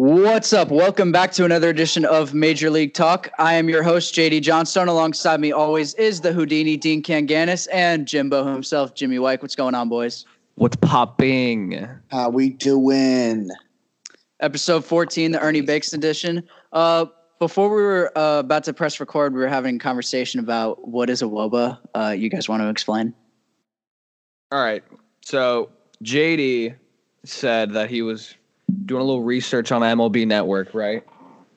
What's up? Welcome back to another edition of Major League Talk. I am your host, JD Johnstone. Alongside me always is the Houdini, Dean Kanganis, and Jimbo himself, Jimmy Wyke. What's going on, boys? What's popping? How we doing? Episode 14, the Ernie Banks edition. Before we were about to press record, we were having a conversation about what is a WOBA. You guys want to explain? All right. So JD said that he was doing a little research on MLB Network, right?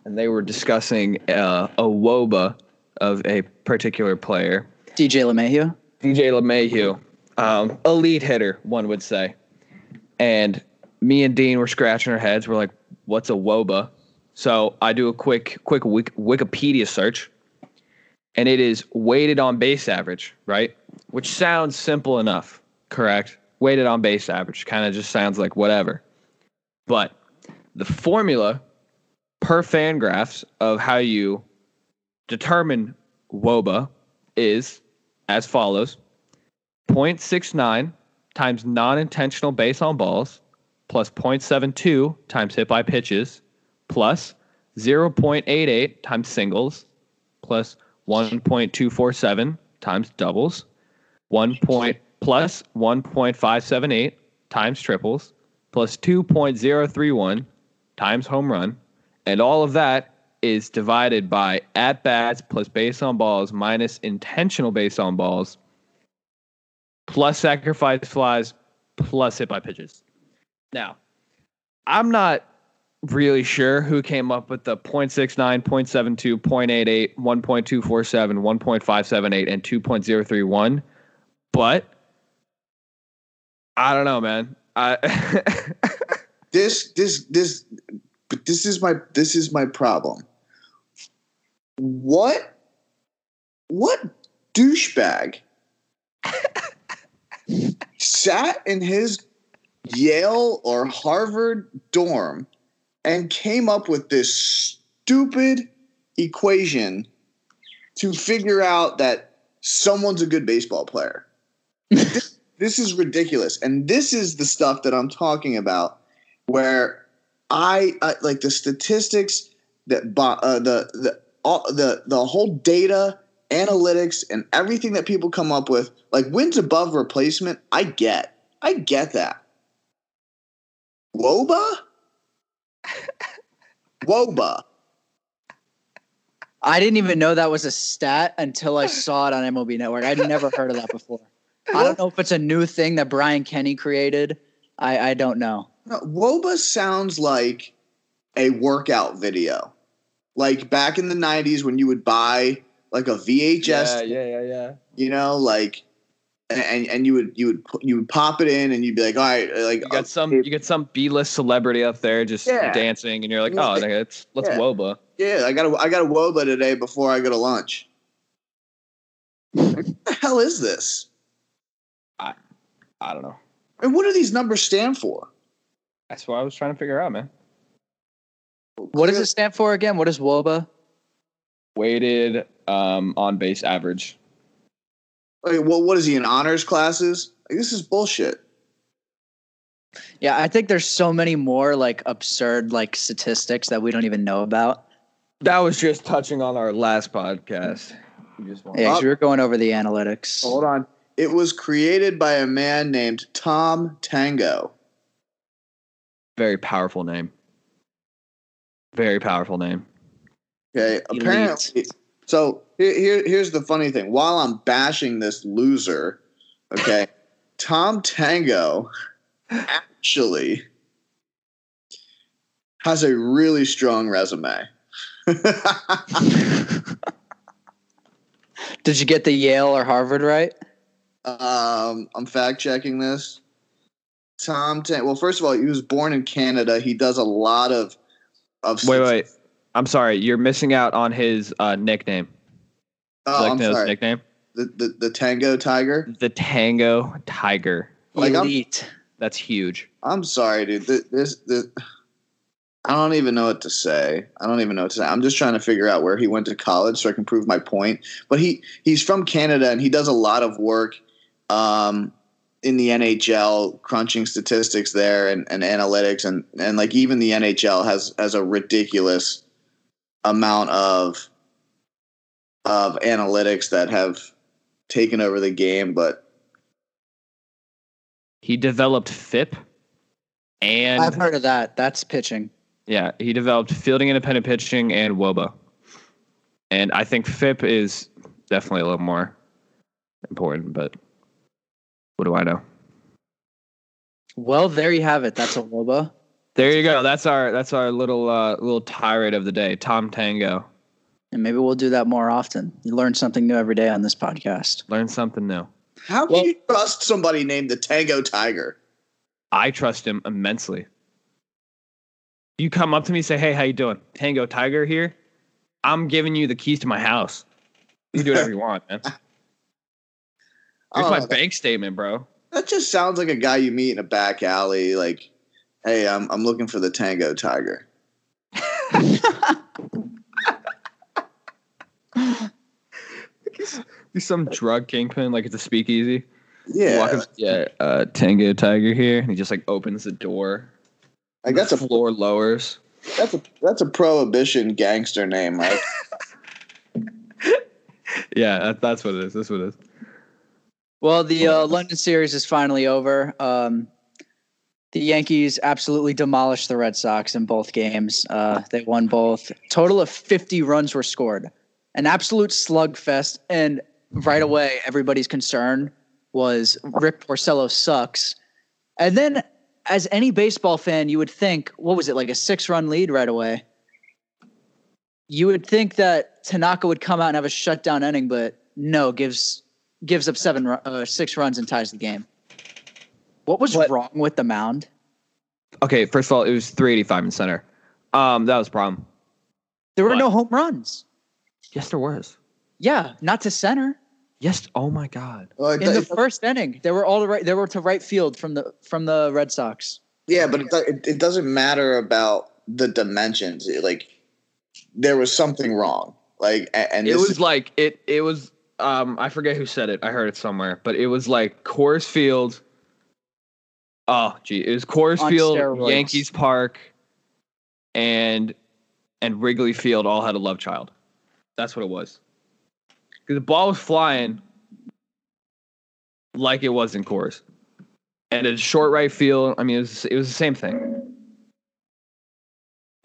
And they were discussing a WOBA of a particular player. DJ LeMahieu. Elite hitter, one would say. And me and Dean were scratching our heads. We're like, what's a WOBA? So I do a quick Wikipedia search. And it is weighted on base average, right? Which sounds simple enough, correct? Weighted on base average. Kind of just sounds like whatever. But the formula per FanGraphs of how you determine WOBA is as follows. 0.69 times non-intentional base on balls plus 0.72 times hit by pitches plus 0.88 times singles plus 1.247 times doubles plus 1.578 times triples plus 2.031 times home run, and all of that is divided by at-bats plus base on balls minus intentional base on balls plus sacrifice flies plus hit by pitches. Now, I'm not really sure who came up with the 0.69, 0.72, 0.88, 1.247, 1.578, and 2.031, but I don't know, man. This is my problem. What douchebag sat in his Yale or Harvard dorm and came up with this stupid equation to figure out that someone's a good baseball player? This is ridiculous. And this is the stuff that I'm talking about where I like the statistics that the whole data analytics and everything that people come up with, like wins above replacement. I get that. WOBA. I didn't even know that was a stat until I saw it on MLB Network. I'd never heard of that before. I don't know if it's a new thing that Brian Kenny created. I don't know. No, WOBA sounds like a workout video. Like back in the 90s when you would buy like a VHS. Yeah. You know, like and you would pop it in and you'd be like, all right, like you get some B-list celebrity up there just dancing and you're like, oh, let's WOBA. Yeah, I got a WOBA today before I go to lunch. What the hell is this? I don't know. And what do these numbers stand for? That's what I was trying to figure out, man. What does it stand for again? What is WOBA? Weighted on base average. Okay, well, what is he in honors classes? Like, this is bullshit. Yeah, I think there's so many more like absurd like statistics that we don't even know about. That was just touching on our last podcast. We were going over the analytics. Hold on. It was created by a man named Tom Tango. Very powerful name. Okay, elite. Apparently. So here's the funny thing. While I'm bashing this loser, okay, Tom Tango actually has a really strong resume. Did you get the Yale or Harvard right? I'm fact checking this. Well, first of all, he was born in Canada. He does a lot of. Wait. I'm sorry, you're missing out on his nickname. Oh, like I'm sorry. Nickname? The Tango Tiger. The Tango Tiger. Like, elite. That's huge. I'm sorry, dude. This I don't even know what to say. I'm just trying to figure out where he went to college so I can prove my point. But he's from Canada, and he does a lot of work in the NHL, crunching statistics there and analytics. And like even the NHL has a ridiculous amount of analytics that have taken over the game. But he developed FIP. And I've heard of that. That's pitching. Yeah, he developed fielding independent pitching and WOBA. And I think FIP is definitely a little more important, but what do I know? Well, there you have it. That's a WOBA. There you go. That's our little tirade of the day, Tom Tango. And maybe we'll do that more often. You learn something new every day on this podcast. Learn something new. How can you trust somebody named the Tango Tiger? I trust him immensely. You come up to me, say, "Hey, how you doing? Tango Tiger here. I'm giving you the keys to my house. You can do whatever you want, man. Here's my bank statement, bro." That just sounds like a guy you meet in a back alley. Like, "Hey, I'm looking for the Tango Tiger." He's some drug kingpin. Like it's a speakeasy. Yeah, Tango Tiger here, and he just like opens the door. Like that's the floor lowers. That's a prohibition gangster name, right? Yeah, that's what it is. That's what it is. Well, the London series is finally over. The Yankees absolutely demolished the Red Sox in both games. They won both. Total of 50 runs were scored. An absolute slugfest, and right away, everybody's concerned was Rick Porcello sucks. And then as any baseball fan, you would think, what was it, like a 6-run lead right away? You would think that Tanaka would come out and have a shutdown inning, but no, gives up 6 runs and ties the game. What was wrong with the mound? Okay, first of all, it was 385 in center. That was a problem. There were no home runs. Yes, there was. Yeah, not to center. Yes! Oh my God! In the first inning, they were all to right. They were to right field from the Red Sox. Yeah, but it doesn't matter about the dimensions. Like there was something wrong. Like and it was like it was. I forget who said it. I heard it somewhere, but it was like Coors Field. Oh, gee, it was Coors Field, steroids. Yankees Park, and Wrigley Field all had a love child. That's what it was. The ball was flying like it was in Coors, and it's short right field. I mean, it was the same thing.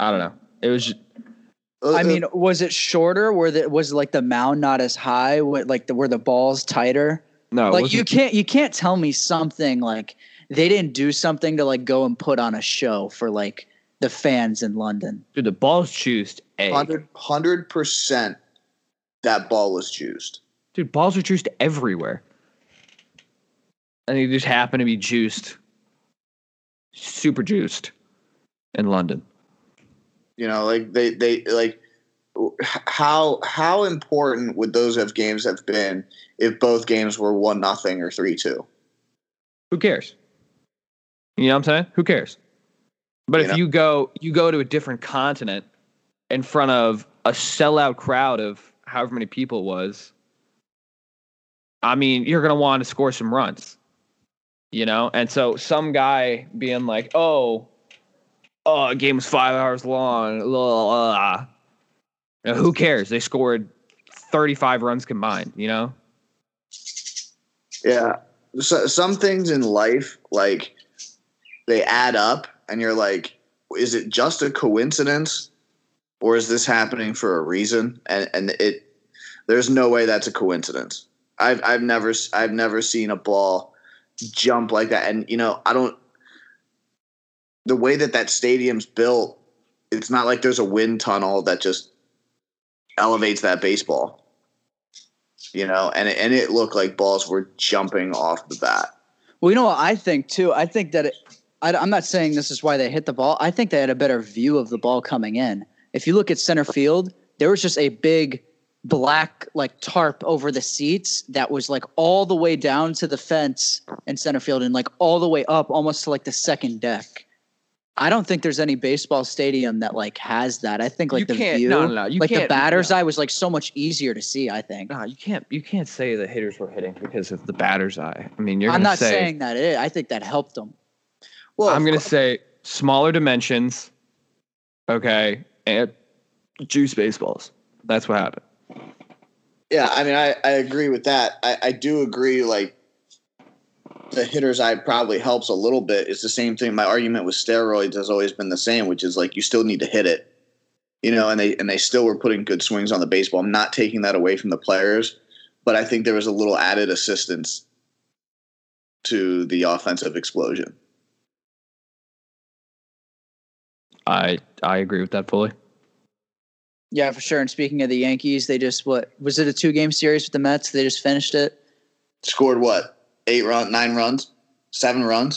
I don't know. It was. I mean, was it shorter? Was like the mound not as high? Were the balls tighter? No. Like you can't tell me something like they didn't do something to like go and put on a show for like the fans in London. Dude, the balls juiced. 100%. That ball was juiced. Dude, balls are juiced everywhere. I think they just happen to be juiced. Super juiced in London. You know, like they like how important would those games have been if both games were 1-0 or 3-2? Who cares? You know what I'm saying? Who cares? But if you go to a different continent in front of a sellout crowd of however many people it was, I mean, you're going to want to score some runs, you know? And so some guy being like, oh, the game was 5 hours long. You know, who cares? They scored 35 runs combined, you know? Yeah. So, some things in life, like, they add up and you're like, is it just a coincidence? Or is this happening for a reason? And there's no way that's a coincidence. I've never seen a ball jump like that. And you know, the way that stadium's built, it's not like there's a wind tunnel that just elevates that baseball. You know, and it looked like balls were jumping off the bat. Well, you know what I think too. I think that I'm not saying this is why they hit the ball. I think they had a better view of the ball coming in. If you look at center field, there was just a big black like tarp over the seats that was like all the way down to the fence in center field and like all the way up almost to like the second deck. I don't think there's any baseball stadium that like has that. I think like you the view, like the batter's eye was like so much easier to see. I think you can't say the hitters were hitting because of the batter's eye. I mean, I'm not saying that. I think that helped them. Well, I'm going to say smaller dimensions. Okay, and juice baseballs. That's what happened. Yeah, I mean, I agree with that. I do agree. Like, the hitter's eye probably helps a little bit. It's the same thing. My argument with steroids has always been the same, which is like you still need to hit it, you know. And they still were putting good swings on the baseball. I'm not taking that away from the players, but I think there was a little added assistance to the offensive explosion. I agree with that fully. Yeah, for sure. And speaking of the Yankees, they just was it a 2-game series with the Mets? They just finished it. Scored what? 7 runs. Yeah,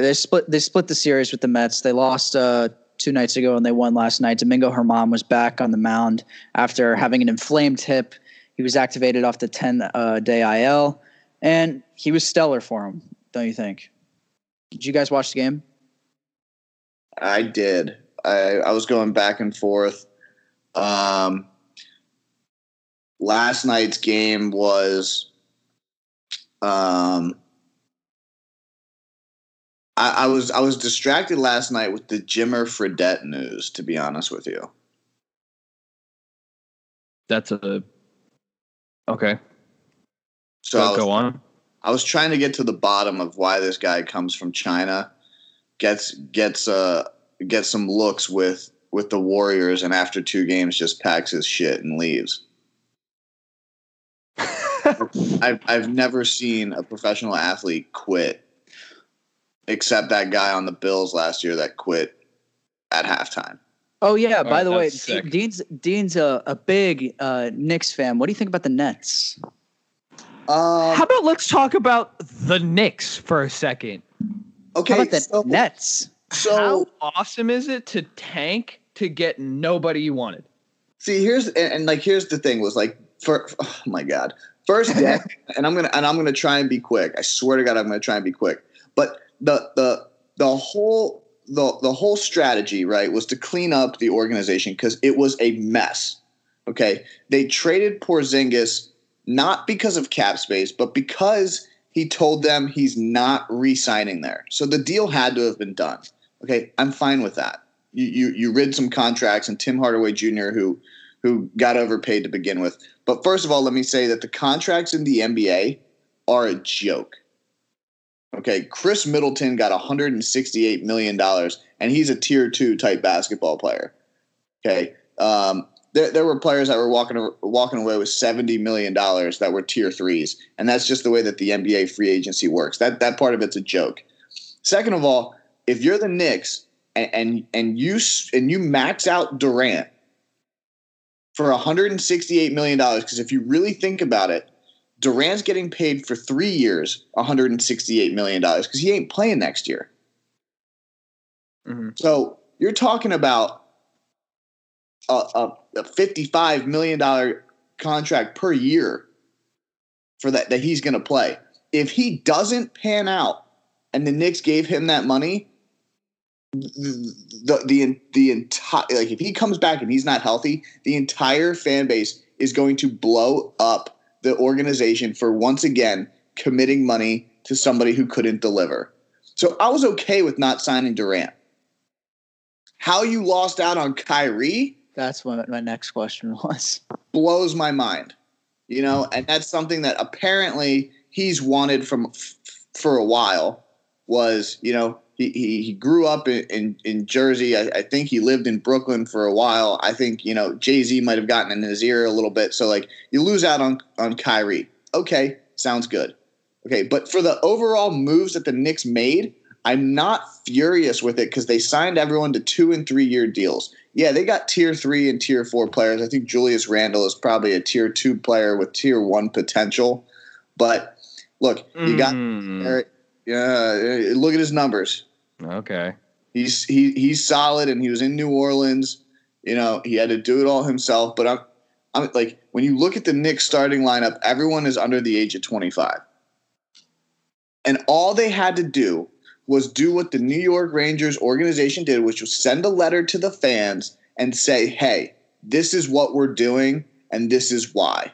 they split the series with the Mets. They lost 2 nights ago and they won last night. Domingo Germán was back on the mound after having an inflamed hip. He was activated off the 10-day IL, and he was stellar for him, don't you think? Did you guys watch the game? I did. I was going back and forth. Last night's game was... I was distracted last night with the Jimmer Fredette news, to be honest with you. Okay. So go on. I was trying to get to the bottom of why this guy comes from China, gets some looks with the Warriors, and after 2 games just packs his shit and leaves. I've never seen a professional athlete quit, except that guy on the Bills last year that quit at halftime. Oh yeah! By the way, sick. Dean's a big Knicks fan. What do you think about the Nets? How about let's talk about the Knicks for a second? Okay, how about the Nets. So how awesome is it to tank to get nobody you wanted? See, here's the thing was like for oh my god. First day, and I'm gonna try and be quick. I swear to God, I'm gonna try and be quick. But the whole strategy, right, was to clean up the organization because it was a mess. Okay, they traded Porzingis not because of cap space, but because he told them he's not re-signing there. So the deal had to have been done. Okay, I'm fine with that. You rid some contracts, and Tim Hardaway Jr. who got overpaid to begin with. But first of all, let me say that the contracts in the NBA are a joke. Okay, Chris Middleton got $168 million, and he's a Tier 2 type basketball player. Okay, there were players that were walking away with $70 million that were Tier 3s, and that's just the way that the NBA free agency works. That part of it's a joke. Second of all, if you're the Knicks and you max out Durant, for $168 million, because if you really think about it, Durant's getting paid for 3 years $168 million because he ain't playing next year. Mm-hmm. So you're talking about a $55 million contract per year for that he's going to play. If he doesn't pan out and the Knicks gave him that money, the entire like if he comes back and he's not healthy, the entire fan base is going to blow up the organization for once again committing money to somebody who couldn't deliver. So I was okay with not signing Durant. How you lost out on Kyrie? That's what my next question was. Blows my mind, you know, and that's something that apparently he's wanted from for a while. Was you know. He grew up in Jersey. I think he lived in Brooklyn for a while. I think, you know, Jay-Z might have gotten in his ear a little bit. So, like, you lose out on Kyrie. Okay, sounds good. Okay, but for the overall moves that the Knicks made, I'm not furious with it because they signed everyone to 2- and 3-year deals. Yeah, they got Tier 3 and Tier 4 players. I think Julius Randle is probably a Tier 2 player with Tier 1 potential. But, look, you got – yeah, look at his numbers. Okay, he's solid, and he was in New Orleans. You know, he had to do it all himself. But I'm like, when you look at the Knicks starting lineup, everyone is under the age of 25, and all they had to do was do what the New York Rangers organization did, which was send a letter to the fans and say, hey, this is what we're doing and this is why.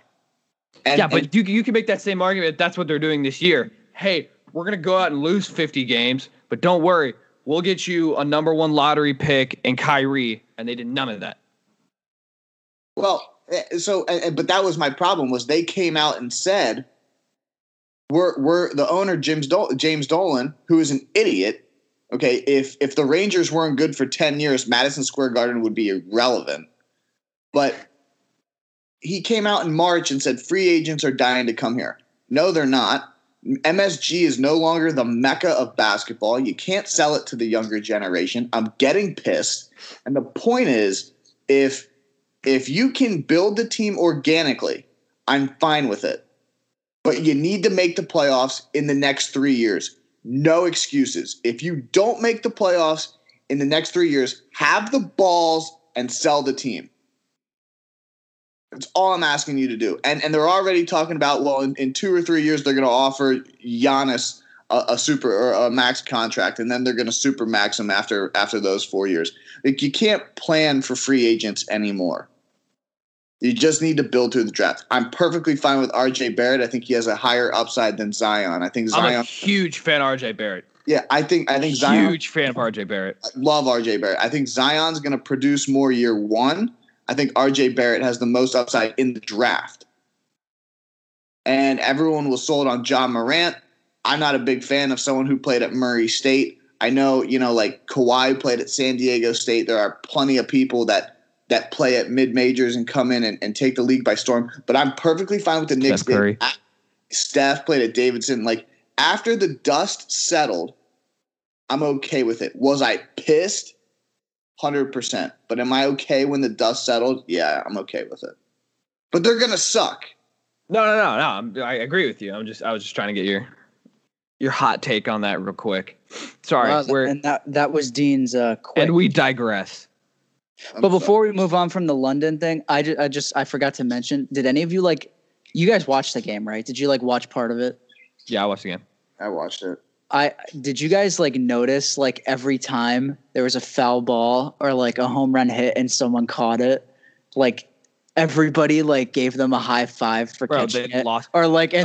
And, yeah, but you can make that same argument. That's what they're doing this year. Hey, we're going to go out and lose 50 games, but don't worry. We'll get you a number one lottery pick and Kyrie, and they did none of that. Well, so but that was my problem was they came out and said, we're the owner, James Dolan, who is an idiot. Okay, if the Rangers weren't good for 10 years, Madison Square Garden would be irrelevant. But he came out in March and said free agents are dying to come here. No, they're not. MSG is no longer the mecca of basketball. You can't sell it to the younger generation. I'm getting pissed. And the point is, if you can build the team organically, I'm fine with it. But you need to make the playoffs in the next 3 years. No excuses. If you don't make the playoffs in the next 3 years, have the balls and sell the team. That's all I'm asking you to do. And they're already talking about, well, in 2 or 3 years, they're going to offer Giannis a super or a max contract, and then they're going to super max him after those 4 years. Like, you can't plan for free agents anymore. You just need to build through the draft. I'm perfectly fine with R.J. Barrett. I think he has a higher upside than Zion. I think Zion. I'm a huge fan of R.J. Barrett. Yeah, I think Zion. Huge fan of R.J. Barrett. I love R.J. Barrett. I think Zion's going to produce more year one. I think R.J. Barrett has the most upside in the draft. And everyone was sold on Ja Morant. I'm not a big fan of someone who played at Murray State. I know, like Kawhi played at San Diego State. There are plenty of people that play at mid-majors and come in and take the league by storm. But I'm perfectly fine with the Knicks. Steph played at Davidson. Like, after the dust settled, I'm okay with it. Was I pissed? 100%. But am I okay when the dust settled? Yeah, I'm okay with it. But they're going to suck. No. I agree with you. I was just trying to get your hot take on that real quick. Sorry. Well, and that was Dean's quick. And we digress. But before we move on from the London thing, I forgot to mention, did any of you you guys watched the game, right? Did you watch part of it? Yeah, I watched the game. I watched it. Did you guys notice every time there was a foul ball or a home run hit and someone caught it, everybody gave them a high five for catching it, and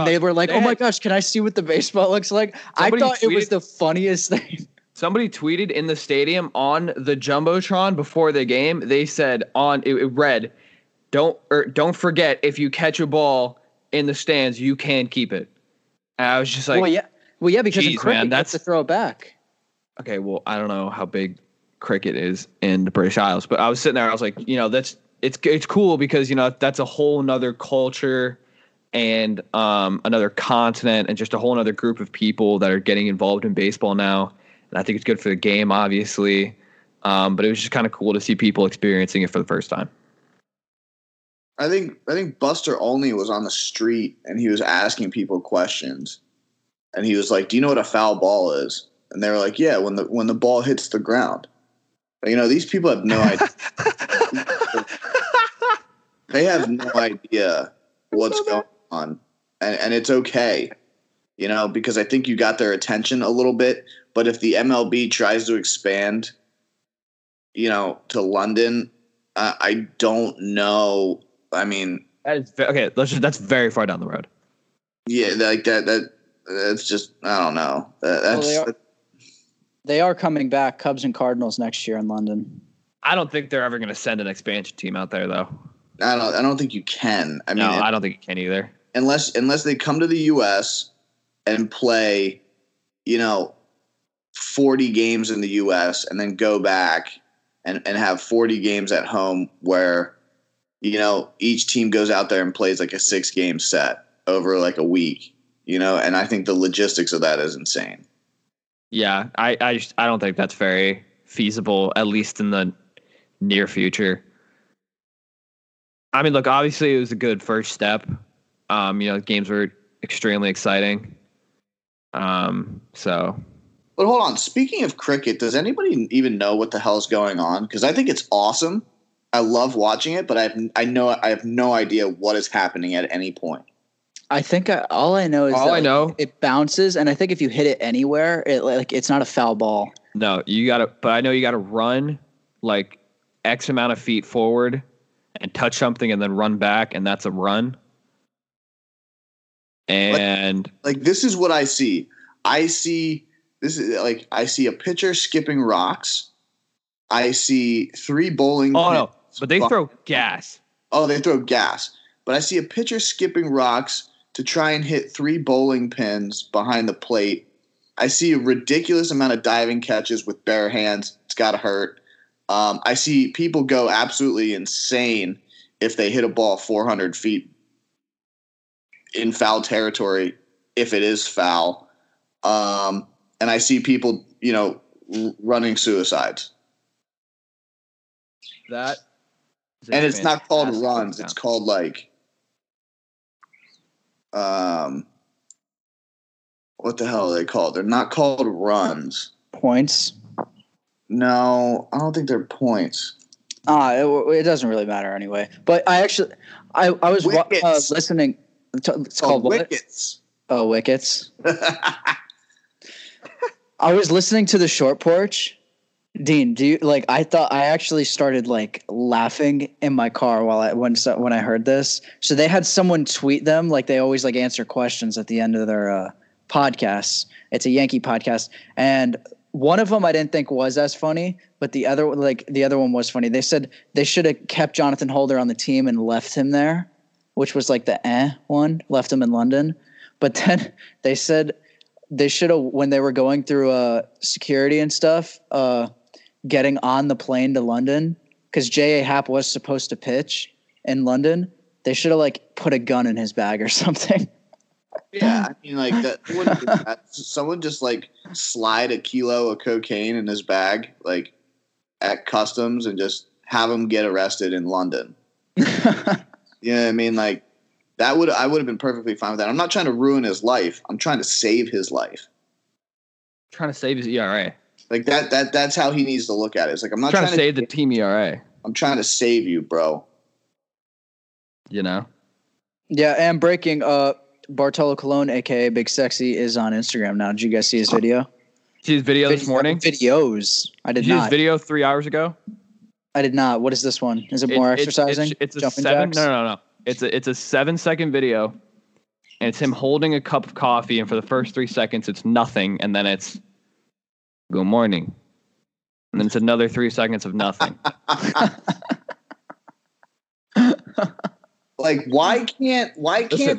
they were oh my gosh, can I see what the baseball looks like? I thought it was the funniest thing. Somebody tweeted in the stadium on the Jumbotron before the game. They said it read, "Don't forget, if you catch a ball in the stands, you can keep it." And I was just like, well, yeah, because geez, in cricket, man, that's a throwback. Okay, well, I don't know how big cricket is in the British Isles, but I was sitting there, I was like, that's it's cool because that's a whole another culture and another continent and just a whole another group of people that are getting involved in baseball now. I think it's good for the game, obviously. But it was just kind of cool to see people experiencing it for the first time. I think Buster Olney was on the street and he was asking people questions. And he was like, do you know what a foul ball is? And they were like, yeah, when the ball hits the ground. But, these people have no idea. They have no idea what's going on. And it's okay, because I think you got their attention a little bit. But if the MLB tries to expand, to London, I don't know. I mean, that is okay. That's very far down the road. Yeah, that's just I don't know. They are coming back, Cubs and Cardinals next year in London. I don't think they're ever going to send an expansion team out there, though. I don't think you can. I mean, I don't think you can either. Unless they come to the U.S. and play, 40 games in the U.S. and then go back and have 40 games at home where, each team goes out there and plays a 6-game set over a week, and I think the logistics of that is insane. Yeah, I don't think that's very feasible, at least in the near future. I mean, look, obviously it was a good first step. Games were extremely exciting. But hold on. Speaking of cricket, does anybody even know what the hell is going on? Because I think it's awesome. I love watching it, but I have no idea what is happening at any point. I think all I know is it bounces, and I think if you hit it anywhere, it's not a foul ball. No, you gotta. But I know you gotta run like X amount of feet forward and touch something, and then run back, and that's a run. And like this is what I see. I see a pitcher skipping rocks. I see three bowling. Oh no! But they throw gas. Oh, they throw gas. But I see a pitcher skipping rocks to try and hit three bowling pins behind the plate. I see a ridiculous amount of diving catches with bare hands. It's got to hurt. I see people go absolutely insane if they hit a ball 400 feet in foul territory, if it is foul. And I see people, running suicides. That is and it's not called runs. It's called like what the hell are they called? They're not called runs. Points? No, I don't think they're points. It doesn't really matter anyway. But I was listening. It's called wickets. What? Oh, wickets. I was listening to The Short Porch. Dean, I actually started laughing in my car when I heard this. So they had someone tweet them, they always answer questions at the end of their podcasts. It's a Yankee podcast, and one of them I didn't think was as funny, but the other one was funny. They said they should have kept Jonathan Holder on the team and left him there, which was the one, left him in London. But then they said they should have, when they were going through security and stuff, getting on the plane to London, because J.A. Happ was supposed to pitch in London, they should have put a gun in his bag or something. Yeah, I mean that. Someone just slide a kilo of cocaine in his bag at customs and just have him get arrested in London. You know what I mean? I would have been perfectly fine with that. I'm not trying to ruin his life. I'm trying to save his life. Trying to save his ERA. That's how he needs to look at it. It's I'm not trying to save the team ERA. I'm trying to save you, bro. You know? Yeah, and breaking Bartolo Colon, a.k.a. Big Sexy, is on Instagram now. Did you guys see his video? See his video this morning? Videos. I did not. Did you see his video 3 hours ago? I did not. What is this one? Is it more exercising? It's a 7. Jacks? No. It's a 7-second video, and it's him holding a cup of coffee, and for the first 3 seconds, it's nothing, and then it's good morning, and then it's another 3 seconds of nothing. Why can't? Listen.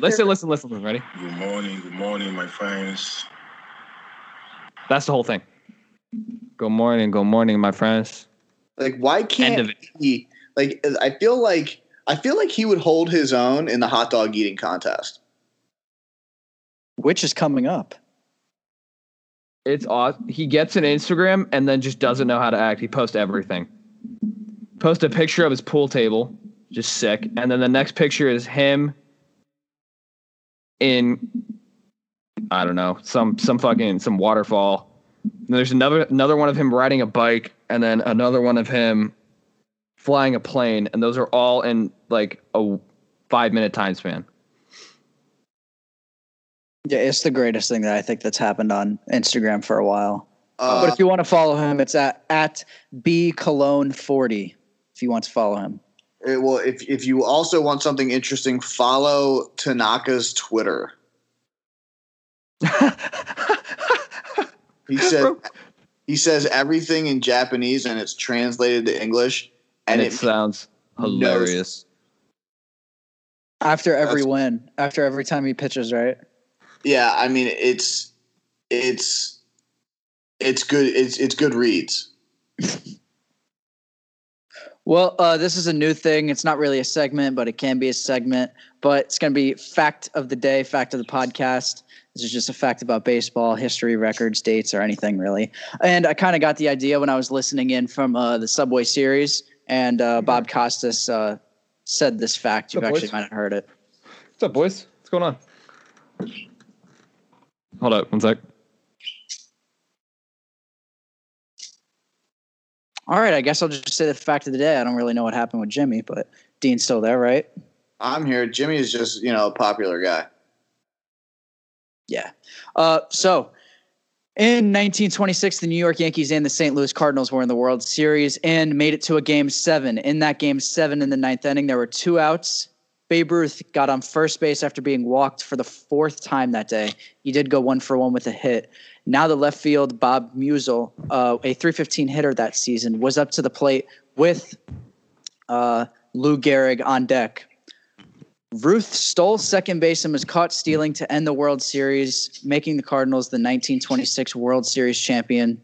Ready? Good morning, my friends. That's the whole thing. Good morning, my friends. Why can't end of it. He? I feel like he would hold his own in the hot dog eating contest, which is coming up. It's awesome. He gets an Instagram and then just doesn't know how to act. He posts everything. Post a picture of his pool table, just sick. And then the next picture is him in, I don't know, some waterfall. And there's another one of him riding a bike, and then another one of him flying a plane, and those are all in a 5-minute time span. Yeah, it's the greatest thing that I think that's happened on Instagram for a while. But if you want to follow him, it's at bcologne40 if you want to follow him. Well, if you also want something interesting, follow Tanaka's Twitter. He says everything in Japanese, and it's translated to English. And it sounds hilarious. After every time he pitches, right? Yeah, I mean it's good. It's good reads. Well, this is a new thing. It's not really a segment, but it can be a segment. But it's going to be fact of the day, fact of the podcast. This is just a fact about baseball, history, records, dates, or anything really. And I kind of got the idea when I was listening in from the Subway Series. And Bob Costas said this fact. You actually might have heard it. What's up, boys? What's going on? Hold up, one sec. All right, I guess I'll just say the fact of the day. I don't really know what happened with Jimmy, but Dean's still there, right? I'm here. Jimmy's just, a popular guy. Yeah. So in 1926, the New York Yankees and the St. Louis Cardinals were in the World Series and made it to a Game 7. In that Game 7 in the ninth inning, there were two outs. Babe Ruth got on first base after being walked for the fourth time that day. He did go 1-for-1 with a hit. Now the left field, Bob Musil, a .315 hitter that season, was up to the plate with Lou Gehrig on deck. Ruth stole second base and was caught stealing to end the World Series, making the Cardinals the 1926 World Series champion.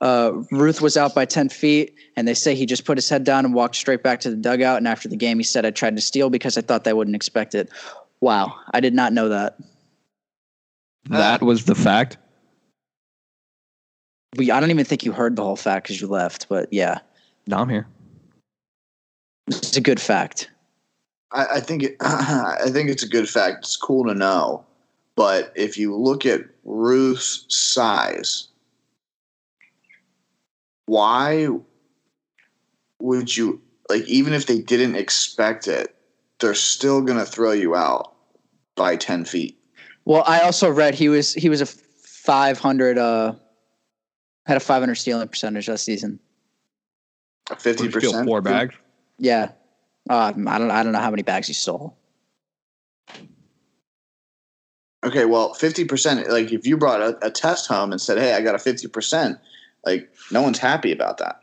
Ruth was out by 10 feet, and they say he just put his head down and walked straight back to the dugout. And after the game, he said, "I tried to steal because I thought they wouldn't expect it." Wow, I did not know that. That was the fact? I don't even think you heard the whole fact because you left, but yeah. No, I'm here. It's a good fact. I think it's a good fact. It's cool to know, but if you look at Ruth's size, why would you even if they didn't expect it, they're still gonna throw you out by 10 feet. Well, I also read he was a 500 had a 500 stealing percentage that season. 50% 4 bags. Yeah. I don't know how many bags he stole. Okay, well, 50%. If you brought a test home and said, "Hey, I got a 50%," no one's happy about that.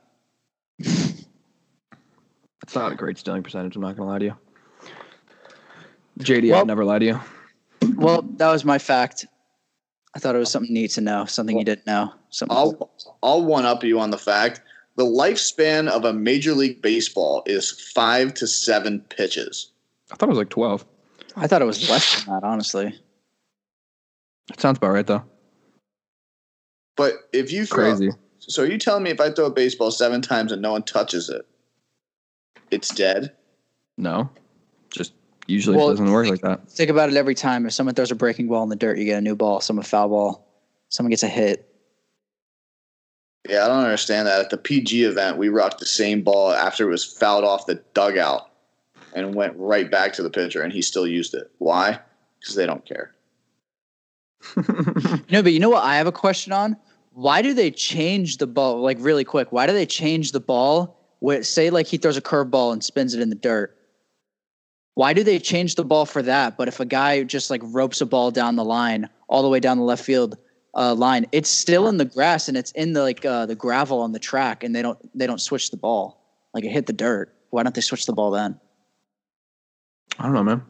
It's not a great stealing percentage. I'm not gonna lie to you, JD. I'd never lie to you. Well, that was my fact. I thought it was something neat to know, something you didn't know. I'll one up you on the fact. The lifespan of a Major League Baseball is 5 to 7 pitches. I thought it was 12. I thought it was less than that, honestly. That sounds about right, though. But if you throw... Crazy. So are you telling me if I throw a baseball 7 times and no one touches it, it's dead? No. Just usually it doesn't work like that. Think about it every time. If someone throws a breaking ball in the dirt, you get a new ball. Someone foul ball. Someone gets a hit. Yeah, I don't understand that. At the PG event, we rocked the same ball after it was fouled off the dugout and went right back to the pitcher, and he still used it. Why? Because they don't care. No, but you know what I have a question on? Why do they change the ball, really quick? Why do they change the ball? Say, he throws a curveball and spins it in the dirt. Why do they change the ball for that? But if a guy just, ropes a ball down the line, all the way down the left field line, it's still in the grass and it's in the the gravel on the track, and they don't switch the ball. It hit the dirt. Why don't they switch the ball then? I don't know, man.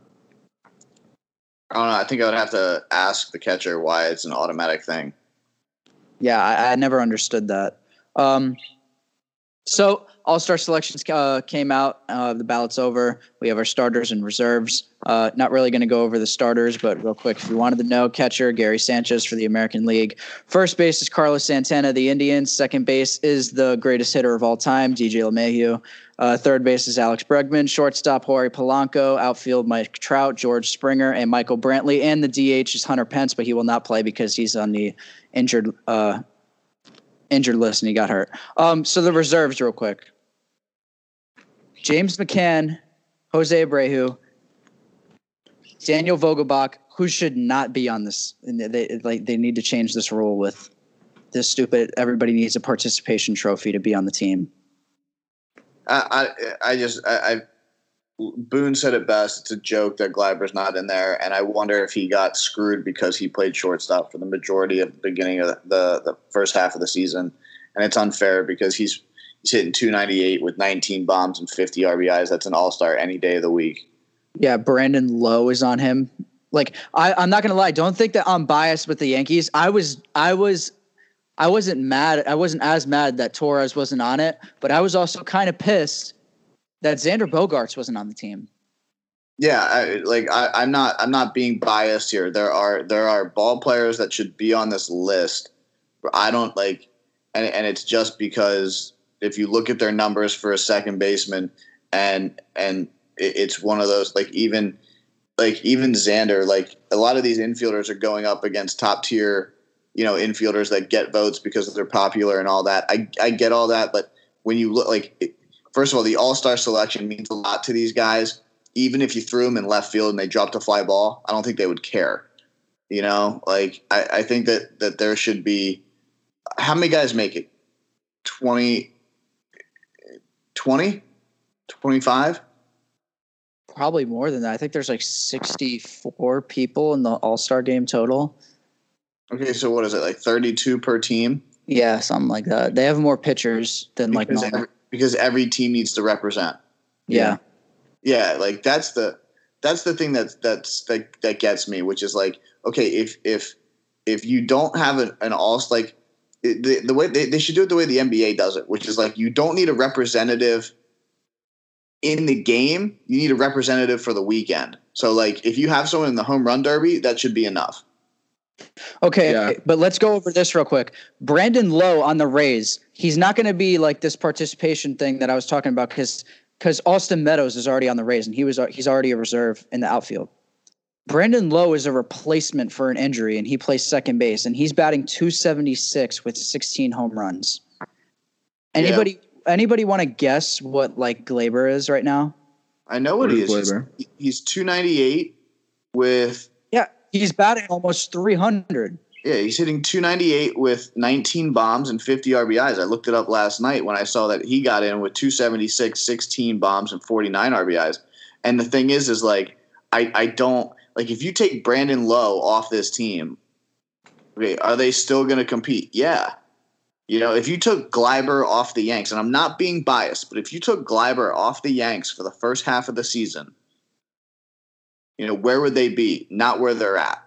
I don't know. I think I would have to ask the catcher why it's an automatic thing. Yeah, I never understood that. So all-star selections came out. The ballot's over. We have our starters and reserves. Not really going to go over the starters, but real quick, if you wanted to know, catcher Gary Sanchez for the American League. First base is Carlos Santana, the Indians. Second base is the greatest hitter of all time, DJ LeMahieu. Third base is Alex Bregman. Shortstop, Jorge Polanco. Outfield, Mike Trout, George Springer, and Michael Brantley. And the DH is Hunter Pence, but he will not play because he's on the injured list and he got hurt. So the reserves real quick. James McCann, Jose Abreu, Daniel Vogelbach, who should not be on this. And they need to change this rule with this stupid. Everybody needs a participation trophy to be on the team. Boone said it best. It's a joke that Gleyber's not in there. And I wonder if he got screwed because he played shortstop for the majority of the beginning of the first half of the season. And it's unfair because he's hitting .298 with 19 bombs and 50 RBIs. That's an all-star any day of the week. Yeah, Brandon Lowe is on him. I'm not going to lie. Don't think that I'm biased with the Yankees. I wasn't mad. I wasn't as mad that Torres wasn't on it, but I was also kind of pissed that Xander Bogaerts wasn't on the team. Yeah, I'm not being biased here. There are ball players that should be on this list. I don't and it's just because if you look at their numbers for a second baseman and it's one of those even Xander, a lot of these infielders are going up against top tier, infielders that get votes because they're popular and all that. I get all that, but when you look first of all, the all-star selection means a lot to these guys. Even if you threw them in left field and they dropped a fly ball, I don't think they would care. You know, like I think that there should be – how many guys make it? 20? 25? Probably more than that. I think there's like 64 people in the All-Star game total. Okay, so what is it, like 32 per team? Yeah, something like that. They have more pitchers than because like because every team needs to represent. Yeah. Yeah, like that's the thing that gets me, which is like, okay, if you don't have an all, like the way they should do it, the way the NBA does it, which is like you don't need a representative in the game, you need a representative for the weekend. So like if you have someone in the home run derby, that should be enough. Okay, yeah. But let's go over this real quick. Brandon Lowe on the Rays, he's not going to be like this participation thing that I was talking about because Austin Meadows is already on the Rays and he's already a reserve in the outfield. Brandon Lowe is a replacement for an injury and he plays second base and he's batting .276 with 16 home runs. Anybody want to guess what like Gleyber is right now? I know what he is. He's .298 with. He's batting almost 300. Yeah, he's hitting .298 with 19 bombs and 50 RBIs. I looked it up last night when I saw that he got in with .276, 16 bombs and 49 RBIs. And the thing is like I don't like if you take Brandon Lowe off this team. Okay, are they still going to compete? Yeah. You know, if you took Gleyber off the Yanks, and I'm not being biased, but if you took Gleyber off the Yanks for the first half of the season, you know, where would they be? Not where they're at.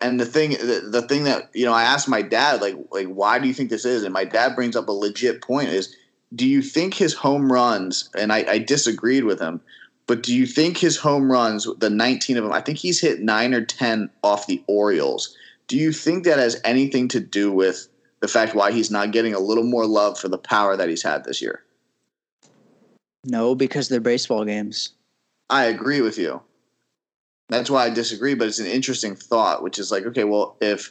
And the thing that, you know, I asked my dad, like, why do you think this is? And my dad brings up a legit point is, do you think his home runs, and I disagreed with him, but do you think his home runs, the 19 of them, I think he's hit 9 or 10 off the Orioles. Do you think that has anything to do with the fact why he's not getting a little more love for the power that he's had this year? No, because they're baseball games. I agree with you. That's why I disagree, but it's an interesting thought, which is like, okay, well, if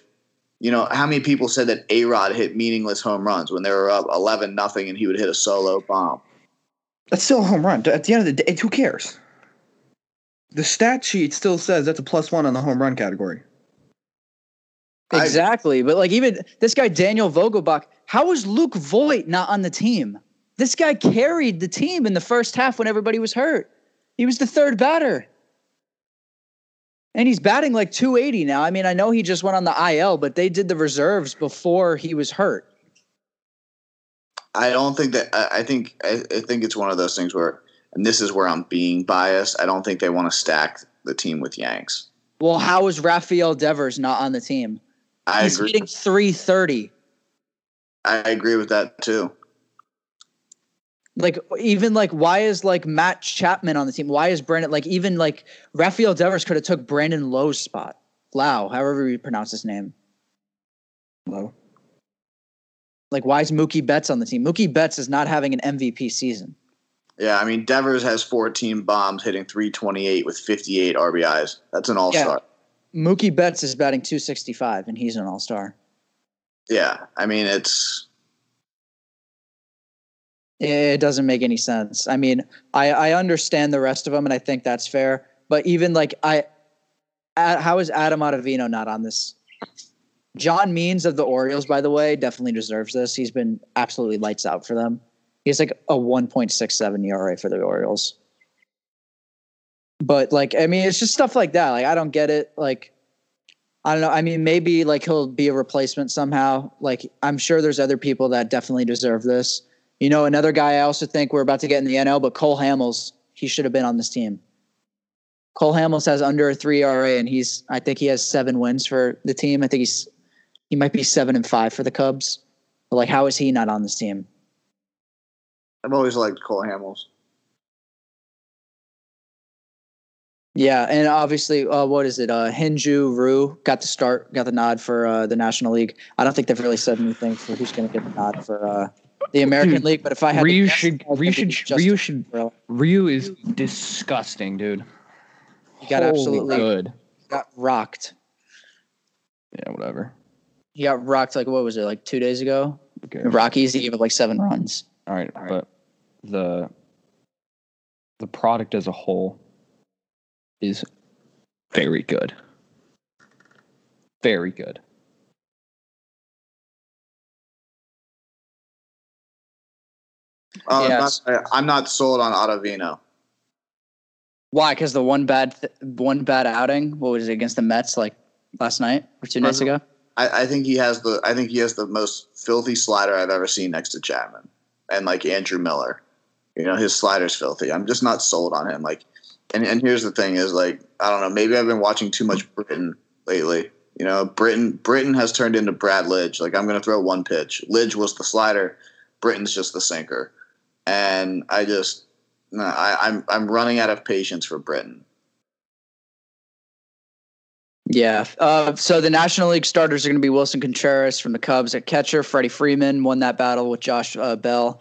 you know, how many people said that A-Rod hit meaningless home runs when they were up 11-0 and he would hit a solo bomb? That's still a home run. At the end of the day, who cares? The stat sheet still says that's a +1 on the home run category. Exactly. But like even this guy, Daniel Vogelbach, how was Luke Voit not on the team? This guy carried the team in the first half when everybody was hurt. He was the third batter. And he's batting like .280 now. I mean, I know he just went on the IL, but they did the reserves before he was hurt. I don't think that. I think it's one of those things where, and this is where I'm being biased. I don't think they want to stack the team with Yanks. Well, how is Rafael Devers not on the team? He's hitting .330. I agree with that too. Like even like why is like Matt Chapman on the team? Why is Brandon like even like Rafael Devers could have took Brandon Lowe's spot? Lau, however you pronounce his name. Lowe. Like why is Mookie Betts on the team? Mookie Betts is not having an MVP season. Yeah, I mean Devers has 14 bombs hitting .328 with 58 RBIs. That's an all-star. Yeah. Mookie Betts is batting .265 and he's an all-star. Yeah, I mean it doesn't make any sense. I mean, I understand the rest of them, and I think that's fair. But even like how is Adam Ottavino not on this? John Means of the Orioles, by the way, definitely deserves this. He's been absolutely lights out for them. He's like a 1.67 ERA for the Orioles. But like, I mean, it's just stuff like that. Like, I don't get it. Like, I don't know. I mean, maybe like he'll be a replacement somehow. Like, I'm sure there's other people that definitely deserve this. You know, another guy I also think we're about to get in the NL, but Cole Hamels, he should have been on this team. Cole Hamels has under a 3 ERA, and I think he has 7 wins for the team. I think he might be 7-5 for the Cubs. But, like, how is he not on this team? I've always liked Cole Hamels. Yeah, and obviously, what is it? Hyun-Ju Ryu got the start, got the nod for the National League. I don't think they've really said anything for who's going to get the nod for the American League, but if I had Ryu is disgusting, dude. He got absolutely good. Got rocked. Yeah, whatever. He got rocked like what was it? Like 2 days ago. Okay. The Rockies, he gave up like 7 runs. All right, but the product as a whole is very good. very good. I'm not sold on Ottavino. Why? Because the one bad outing, what was it against the Mets like last night or 2 nights ago? I think he has the most filthy slider I've ever seen next to Chapman and like Andrew Miller. You know, his slider's filthy. I'm just not sold on him. Like, and here's the thing is like, I don't know, maybe I've been watching too much Britain lately. You know, Britain has turned into Brad Lidge. Like, I'm going to throw one pitch. Lidge was the slider. Britain's just the sinker. And I'm running out of patience for Britain. Yeah. So the National League starters are going to be Wilson Contreras from the Cubs at catcher. Freddie Freeman won that battle with Josh Bell.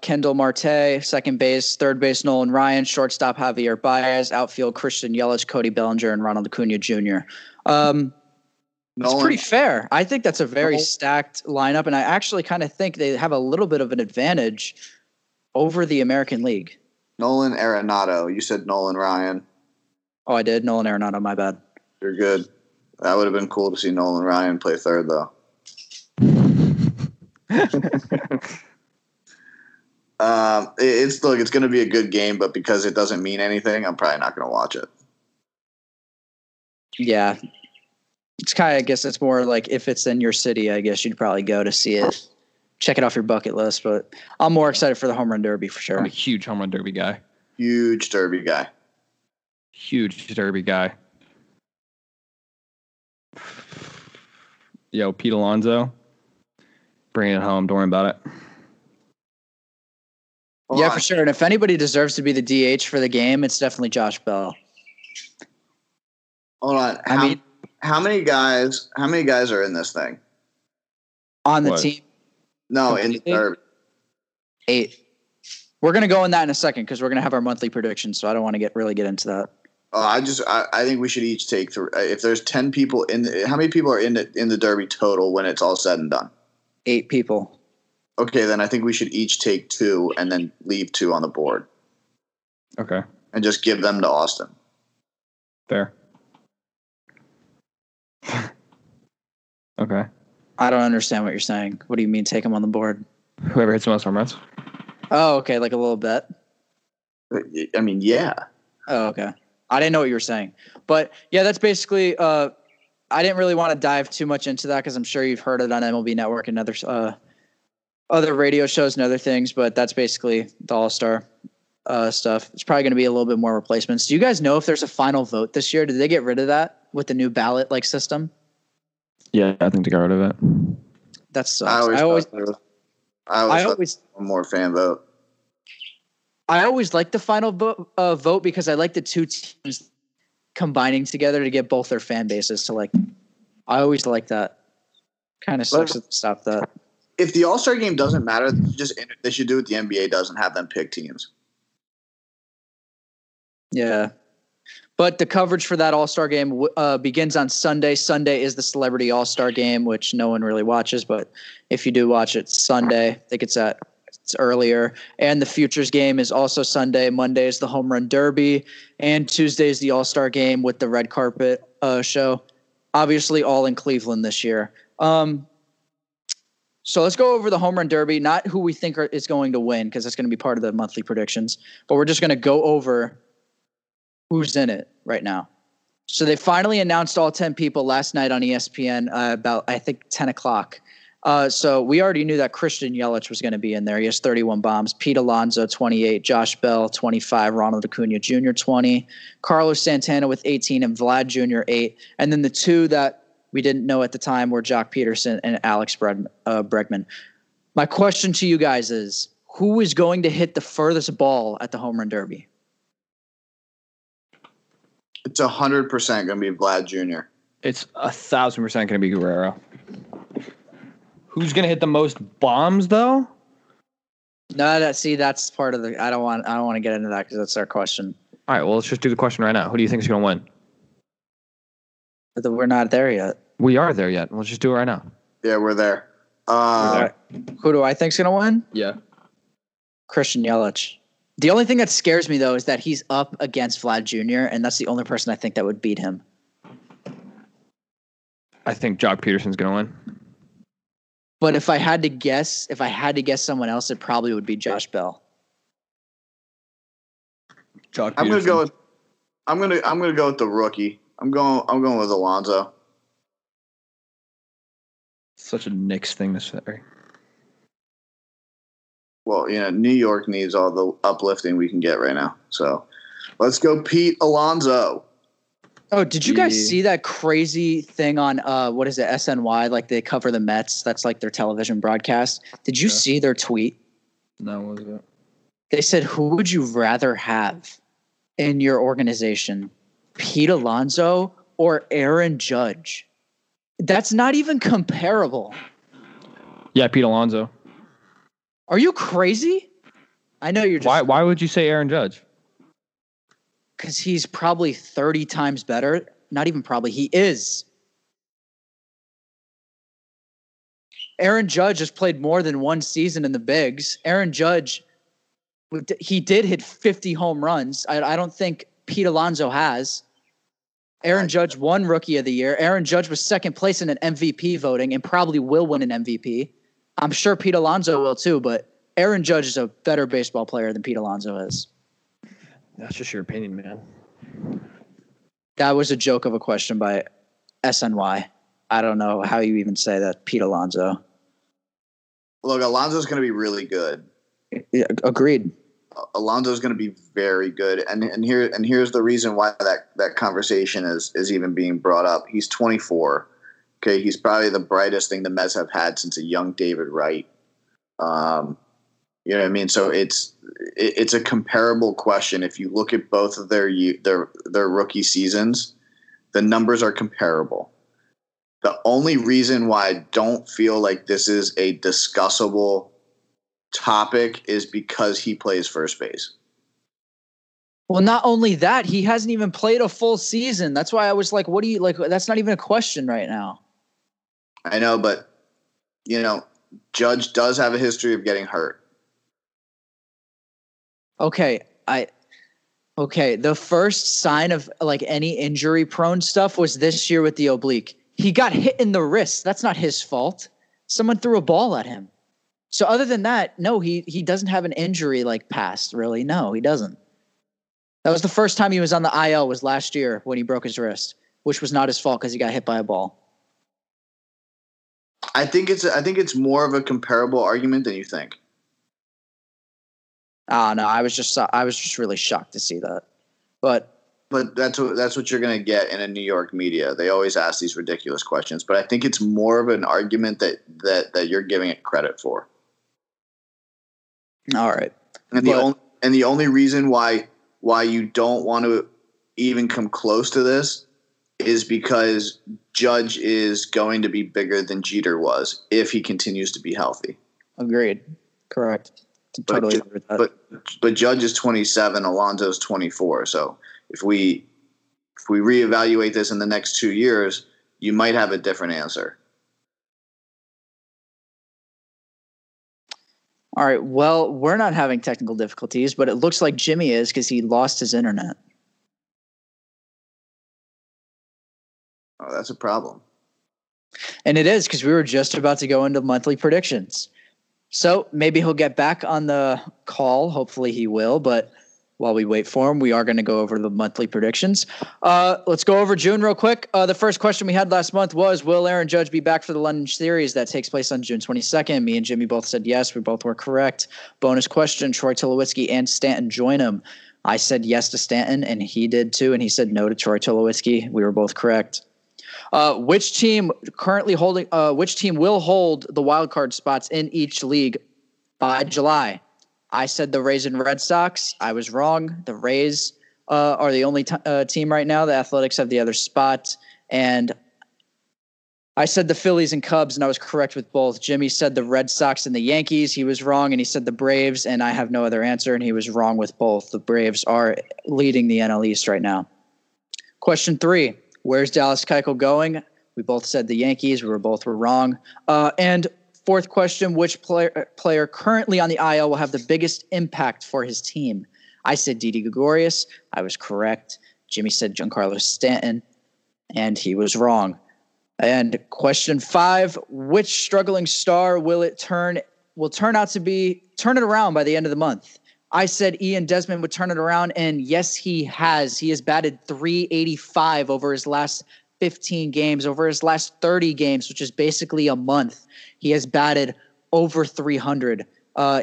Kendall Marte, second base, third base, Nolan Ryan, shortstop, Javier Baez, outfield, Christian Yelich, Cody Bellinger, and Ronald Acuna Jr. It's pretty fair. I think that's a very stacked lineup, and I actually kind of think they have a little bit of an advantage over the American League. Nolan Arenado. You said Nolan Ryan. Oh, I did. Nolan Arenado, my bad. You're good. That would have been cool to see Nolan Ryan play third, though. It's going to be a good game, but because it doesn't mean anything, I'm probably not going to watch it. Yeah. It's kind of, I guess it's more like if it's in your city, I guess you'd probably go to see it. Check it off your bucket list, but I'm more excited for the home run derby for sure. I'm a huge home run derby guy. Huge derby guy. Yo, Pete Alonso, bring it home. Don't worry about it. Yeah, for sure. And if anybody deserves to be the DH for the game, it's definitely Josh Bell. Hold on. How many guys are in this thing? On the team? No, in the derby. 8. We're going to go in that in a second because we're going to have our monthly predictions, so I don't want to get into that. I think we should each take – if there's 10 people in – how many people are in the derby total when it's all said and done? 8 people. Okay, then I think we should each take 2 and then leave 2 on the board. Okay. And just give them to Austin. Fair. Okay. I don't understand what you're saying. What do you mean take them on the board? Whoever hits the most home runs. Oh, okay, like a little bet. I mean, yeah. Oh, okay. I didn't know what you were saying. But, yeah, that's basically I didn't really want to dive too much into that because I'm sure you've heard it on MLB Network and other radio shows and other things, but that's basically the All-Star stuff. It's probably going to be a little bit more replacements. Do you guys know if there's a final vote this year? Did they get rid of that with the new ballot-like system? Yeah, I think they got rid of it. That sucks. I always more fan vote. I always like the final vote because I like the two teams combining together to get both their fan bases to like. I always like that. Kind of sucks to stop that. If the All-Star game doesn't matter, they should do what the NBA does and have them pick teams. Yeah. But the coverage for that All-Star game begins on Sunday. Sunday is the Celebrity All-Star game, which no one really watches. But if you do watch it Sunday, I think it's earlier. And the Futures game is also Sunday. Monday is the Home Run Derby. And Tuesday is the All-Star game with the red carpet show. Obviously all in Cleveland this year. So let's go over the Home Run Derby, not who we think is going to win because that's going to be part of the monthly predictions. But we're just going to go over who's in it right now. So they finally announced all 10 people last night on ESPN about, I think, 10 o'clock. So we already knew that Christian Yelich was going to be in there. He has 31 bombs. Pete Alonso, 28. Josh Bell, 25. Ronald Acuna Jr., 20. Carlos Santana with 18 and Vlad Jr., 8. And then the two that we didn't know at the time were Jock Peterson and Alex Bregman. My question to you guys is, who is going to hit the furthest ball at the Home Run Derby? It's 100% going to be Vlad Jr. It's 1,000% going to be Guerrero. Who's going to hit the most bombs, though? No, that's part of the. I don't want to get into that because that's our question. All right, well, let's just do the question right now. Who do you think is going to win? But we're not there yet. We are there yet. Let's just do it right now. Yeah, we're there. Who do I think is going to win? Yeah, Christian Yelich. The only thing that scares me, though, is that he's up against Vlad Jr., and that's the only person I think that would beat him. I think Jock Peterson's going to win. But if I had to guess someone else, it probably would be Josh Bell. Jock Peterson. I'm gonna go with the rookie. I'm going with Alonzo. Such a Knicks thing to say. Well, you know, New York needs all the uplifting we can get right now. So let's go Pete Alonso. Oh, did you guys see that crazy thing on what is it, SNY? Like they cover the Mets. That's like their television broadcast. Did you see their tweet? No, what was it? They said, who would you rather have in your organization, Pete Alonso or Aaron Judge? That's not even comparable. Yeah, Pete Alonso. Are you crazy? I know you're just... Why would you say Aaron Judge? Because he's probably 30 times better. Not even probably. He is. Aaron Judge has played more than one season in the bigs. Aaron Judge, he did hit 50 home runs. I don't think Pete Alonso has. Aaron Judge won Rookie of the Year. Aaron Judge was second place in an MVP voting and probably will win an MVP. I'm sure Pete Alonso will too, but Aaron Judge is a better baseball player than Pete Alonso is. That's just your opinion, man. That was a joke of a question by SNY. I don't know how you even say that, Pete Alonso. Look, Alonso's going to be really good. Yeah, agreed. Alonso's going to be very good, and here's the reason why that conversation is even being brought up. He's 24. Okay, he's probably the brightest thing the Mets have had since a young David Wright. You know what I mean? So it's a comparable question. If you look at both of their rookie seasons, the numbers are comparable. The only reason why I don't feel like this is a discussable topic is because he plays first base. Well, not only that, he hasn't even played a full season. That's why I was like, what do you like? That's not even a question right now. I know, but you know, Judge does have a history of getting hurt. Okay. The first sign of like any injury prone stuff was this year with the oblique. He got hit in the wrist. That's not his fault. Someone threw a ball at him. So other than that, no, he doesn't have an injury like past, really. No, he doesn't. That was the first time he was on the IL was last year when he broke his wrist, which was not his fault because he got hit by a ball. I think it's more of a comparable argument than you think. Oh, no, I was just really shocked to see that. But that's what you're going to get in a New York media. They always ask these ridiculous questions, but I think it's more of an argument that you're giving it credit for. All right. And the only reason why you don't want to even come close to this is because Judge is going to be bigger than Jeter was if he continues to be healthy. Agreed. Correct. Totally agree with that. But Judge is 27, Alonso's 24. So if we reevaluate this in the next 2 years, you might have a different answer. All right, well, we're not having technical difficulties, but it looks like Jimmy is because he lost his internet. Oh, that's a problem. And it is because we were just about to go into monthly predictions. So maybe he'll get back on the call. Hopefully he will, but while we wait for him, we are going to go over the monthly predictions. Let's go over June real quick. The first question we had last month was, will Aaron Judge be back for the London series that takes place on June 22nd? Me and Jimmy both said yes. We both were correct. Bonus question, Troy Tulowitzki and Stanton join him. I said yes to Stanton, and he did too, and he said no to Troy Tulowitzki. We were both correct. Which team will hold the wild card spots in each league by July? I said the Rays and Red Sox. I was wrong. The Rays are the only team right now. The Athletics have the other spot. And I said the Phillies and Cubs, and I was correct with both. Jimmy said the Red Sox and the Yankees. He was wrong, and he said the Braves, and I have no other answer, and he was wrong with both. The Braves are leading the NL East right now. Question 3, where's Dallas Keuchel going? We both said the Yankees. We were both wrong. And fourth question, which player currently on the IL will have the biggest impact for his team? I said Didi Gregorius. I was correct. Jimmy said Giancarlo Stanton, and he was wrong. And question 5, which struggling star will turn it around by the end of the month? I said Ian Desmond would turn it around, and yes, he has. He has batted .385 over his last 15 games, over his last 30 games, which is basically a month. He has batted over .300.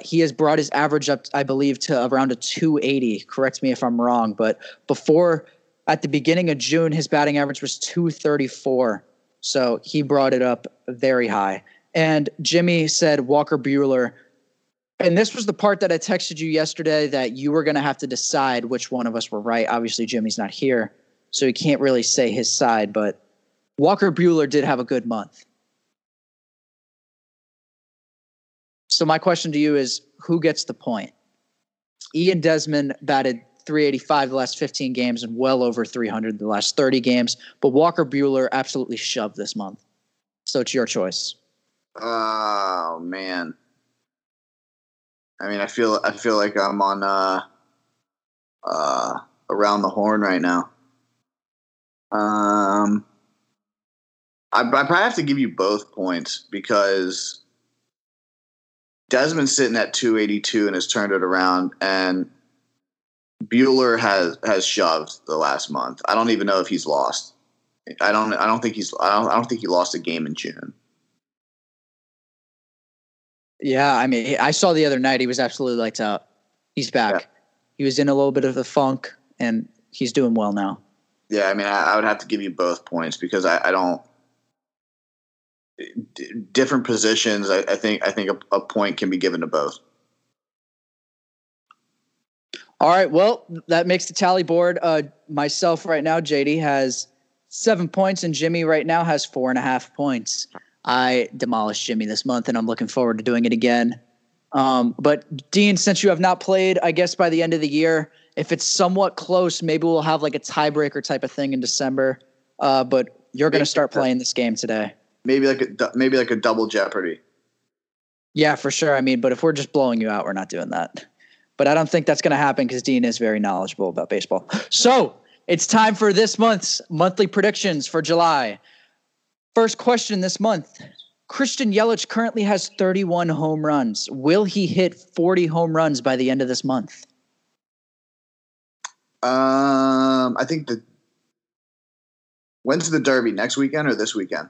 He has brought his average up, I believe, to around a .280. Correct me if I'm wrong, but before, at the beginning of June, his batting average was .234. So he brought it up very high. And Jimmy said Walker Buehler. And this was the part that I texted you yesterday that you were going to have to decide which one of us were right. Obviously, Jimmy's not here, so he can't really say his side. But Walker Buehler did have a good month. So my question to you is, who gets the point? Ian Desmond batted .385 the last 15 games and well over .300 the last 30 games. But Walker Buehler absolutely shoved this month. So it's your choice. Oh, man. I mean, I feel like I'm on around the horn right now. I probably have to give you both points because Desmond's sitting at 282 and has turned it around, and Buehler has shoved the last month. I don't even know if he's lost. I don't think he lost a game in June. Yeah, I mean, I saw the other night he was absolutely lights out. He's back. Yeah. He was in a little bit of the funk, and he's doing well now. Yeah, I mean, I would have to give you both points because I don't – different positions, I think a point can be given to both. All right, well, that makes the tally board. Myself right now, JD, has 7 points, and Jimmy right now has 4.5 points. I demolished Jimmy this month, and I'm looking forward to doing it again. But, Dean, since you have not played, I guess by the end of the year, if it's somewhat close, maybe we'll have like a tiebreaker type of thing in December. But you're going to start playing this game today. Maybe like a double jeopardy. Yeah, for sure. I mean, but if we're just blowing you out, we're not doing that. But I don't think that's going to happen because Dean is very knowledgeable about baseball. So it's time for this month's monthly predictions for July. First question this month, Christian Yelich currently has 31 home runs. Will he hit 40 home runs by the end of this month? When's the Derby? Next weekend or this weekend?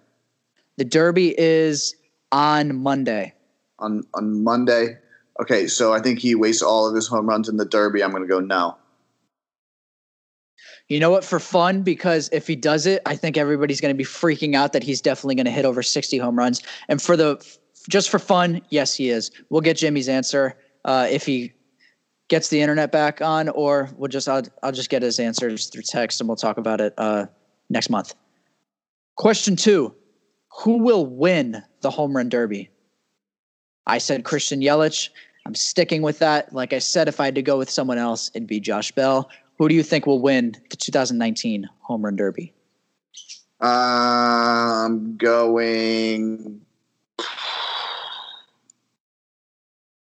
The Derby is on Monday. On Monday? Okay, so I think he wastes all of his home runs in the Derby. I'm going to go no. You know what, for fun, because if he does it, I think everybody's going to be freaking out that he's definitely going to hit over 60 home runs. And just for fun, yes, he is. We'll get Jimmy's answer if he gets the internet back on, or I'll just get his answers through text and we'll talk about it next month. Question 2, who will win the home run derby? I said Christian Yelich. I'm sticking with that. Like I said, if I had to go with someone else, it'd be Josh Bell. Who do you think will win the 2019 Home Run Derby? I'm going.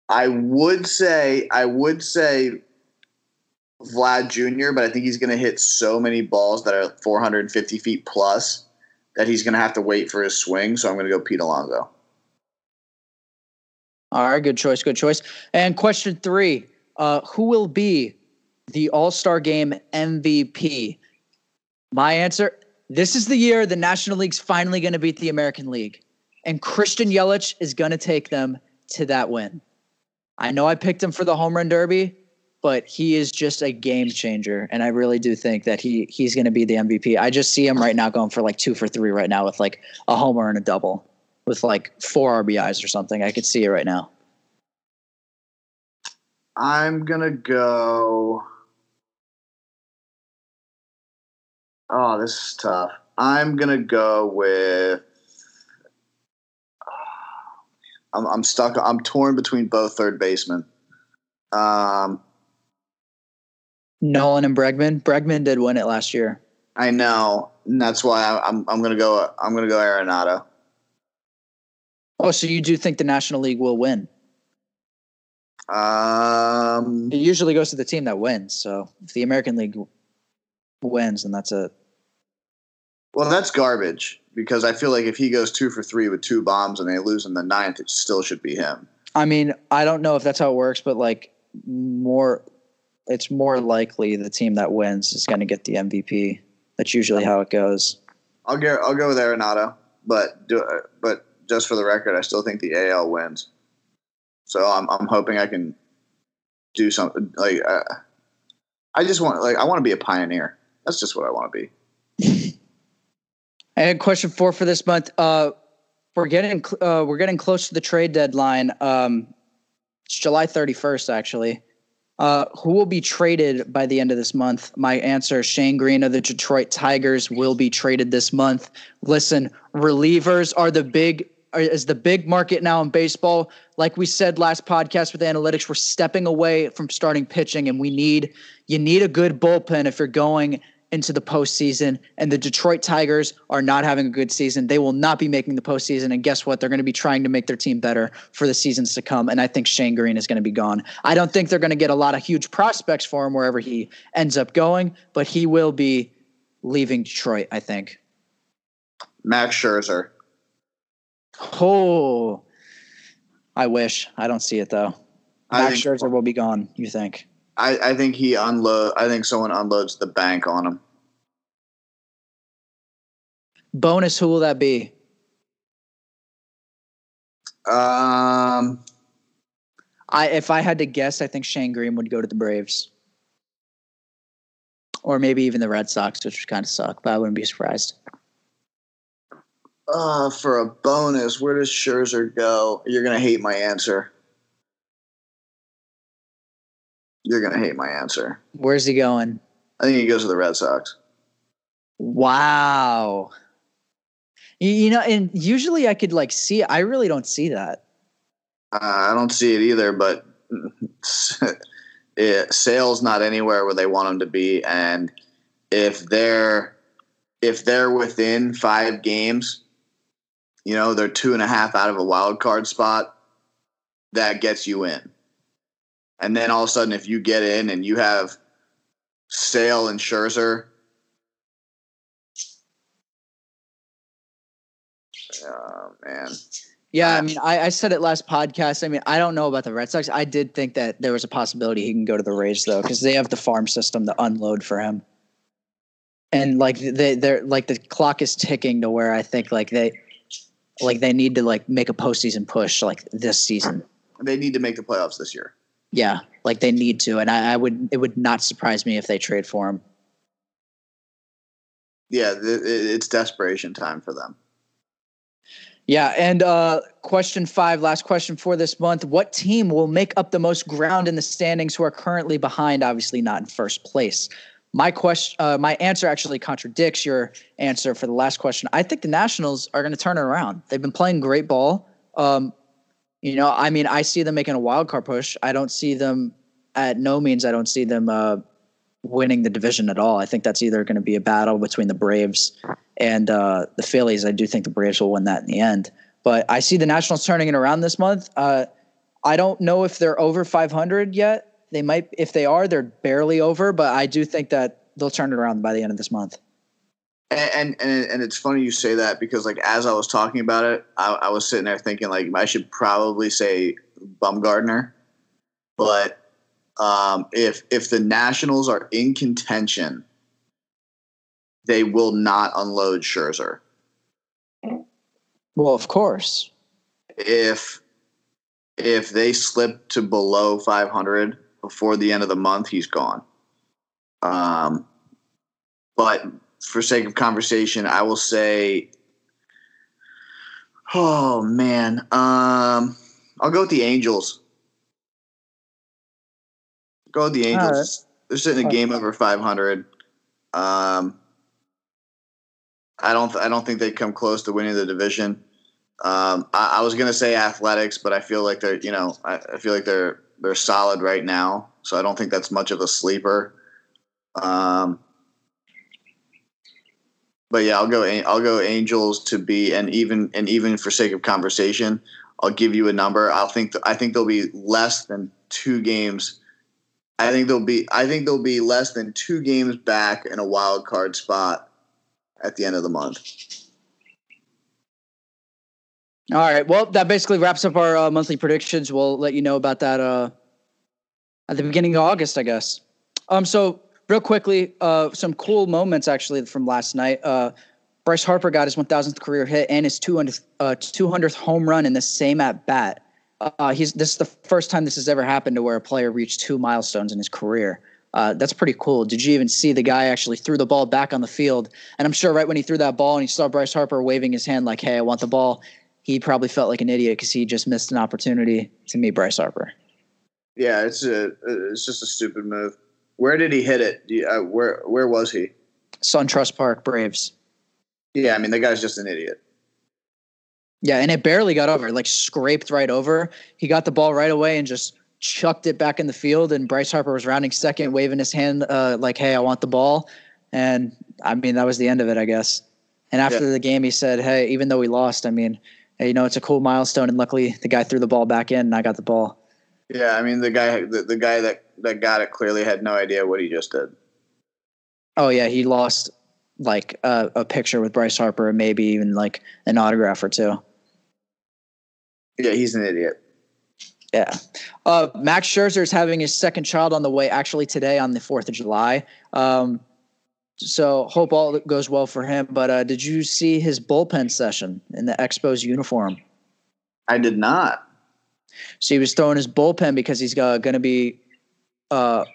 I would say Vlad Jr., but I think he's going to hit so many balls that are 450 feet plus that he's going to have to wait for his swing. So I'm going to go Pete Alonso. All right, good choice, good choice. And question 3: who will be the All-Star Game MVP? My answer, this is the year the National League's finally going to beat the American League. And Christian Yelich is going to take them to that win. I know I picked him for the home run derby, but he is just a game changer. And I really do think that he's going to be the MVP. I just see him right now going for like 2 for 3 right now with like a homer and a double with like 4 RBIs or something. I could see it right now. I'm going to go... Oh, this is tough. I'm going to go with I'm stuck. I'm torn between both third basemen. Nolan and Bregman. Bregman did win it last year. I know. And that's why I'm going to go Arenado. Oh, so you do think the National League will win? It usually goes to the team that wins. So if the American League wins, then that's it. Well, that's garbage because I feel like if he goes 2 for 3 with 2 bombs and they lose in the 9th, it still should be him. I mean, I don't know if that's how it works, but like it's more likely the team that wins is going to get the MVP. That's usually how it goes. I'll go with Arenado, but just for the record, I still think the AL wins. So I'm hoping I can do something. Like I just want I want to be a pioneer. That's just what I want to be. And question 4 for this month: we're getting close to the trade deadline. It's July 31st, actually. Who will be traded by the end of this month? My answer, Shane Green of the Detroit Tigers will be traded this month. Listen, relievers is the big market now in baseball. Like we said last podcast with analytics, we're stepping away from starting pitching, and you need a good bullpen if you're going into the postseason, and the Detroit Tigers are not having a good season. They will not be making the postseason, and guess what? They're going to be trying to make their team better for the seasons to come, and I think Shane Green is going to be gone. I don't think they're going to get a lot of huge prospects for him wherever he ends up going, but he will be leaving Detroit, I think. Max Scherzer. Oh, I wish. I don't see it, though. Max Scherzer will be gone, you think? I think someone unloads the bank on him. Bonus, who will that be? If I had to guess, I think Shane Green would go to the Braves. Or maybe even the Red Sox, which would kind of suck, but I wouldn't be surprised. For a bonus, where does Scherzer go? You're going to hate my answer. You're going to hate my answer. Where's he going? I think he goes to the Red Sox. Wow. You know, and usually I could see it. I really don't see that. I don't see it either, but Sale's not anywhere where they want him to be. And if they're within 5 games, you know, they're 2.5 out of a wild card spot. That gets you in. And then all of a sudden, if you get in and you have Sale and Scherzer, oh, man. Yeah, I mean, I said it last podcast. I mean, I don't know about the Red Sox. I did think that there was a possibility he can go to the Rays, though, because they have the farm system to unload for him. And, they're the clock is ticking to where I think, they need to, make a postseason push, this season. They need to make the playoffs this year. Yeah, they need to, and it would not surprise me if they trade for him. Yeah, it's desperation time for them. Yeah, and question 5, last question for this month. What team will make up the most ground in the standings who are currently behind, obviously not in first place? My answer actually contradicts your answer for the last question. I think the Nationals are going to turn it around. They've been playing great ball. You know, I mean, I see them making a wild card push. I don't see them winning the division at all. I think that's either going to be a battle between the Braves and the Phillies. I do think the Braves will win that in the end. But I see the Nationals turning it around this month. I don't know if they're over 500 yet. They might. If they are, they're barely over. But I do think that they'll turn it around by the end of this month. And it's funny you say that because as I was talking about it, I was sitting there thinking I should probably say Bumgarner, but if the Nationals are in contention, they will not unload Scherzer. Well, of course. If they slip to below 500 before the end of the month, he's gone. But. For sake of conversation, I will say, oh man, I'll go with the Angels. Go with the Angels. Right. They're sitting a game over 500. I don't think they come close to winning the division. I was gonna say Athletics, but I feel like they're I feel like they're solid right now, so I don't think that's much of a sleeper. But yeah, I'll go Angels to be, and even for sake of conversation, I'll give you a number. I think they'll be less than 2 games. I think they'll be less than 2 games back in a wild card spot at the end of the month. All right. Well, that basically wraps up our monthly predictions. We'll let you know about that at the beginning of August, I guess. So real quickly, some cool moments actually from last night. Bryce Harper got his 1,000th career hit and his 200th home run in the same at bat. This is the first time this has ever happened to where a player reached two milestones in his career. That's pretty cool. Did you even see the guy actually threw the ball back on the field? And I'm sure right when he threw that ball and he saw Bryce Harper waving his hand like, hey, I want the ball, he probably felt like an idiot because he just missed an opportunity to meet Bryce Harper. Yeah, it's just a stupid move. Where did he hit it? Where was he? SunTrust Park, Braves. Yeah, I mean, the guy's just an idiot. Yeah, and it barely got over. Like, scraped right over. He got the ball right away and just chucked it back in the field, and Bryce Harper was rounding second, waving his hand like, hey, I want the ball. And, I mean, that was the end of it, I guess. And after the game, he said, hey, even though we lost, I mean, you know, it's a cool milestone, and luckily the guy threw the ball back in, and I got the ball. Yeah, I mean, the guy that got it clearly had no idea what he just did. Oh, yeah, he lost – like a picture with Bryce Harper and maybe even like an autograph or two. Yeah, he's an idiot. Yeah. Max Scherzer is having his second child on the way actually today on the 4th of July. So hope all goes well for him. But did you see his bullpen session in the Expos uniform? I did not. So he was throwing his bullpen because he's going to be on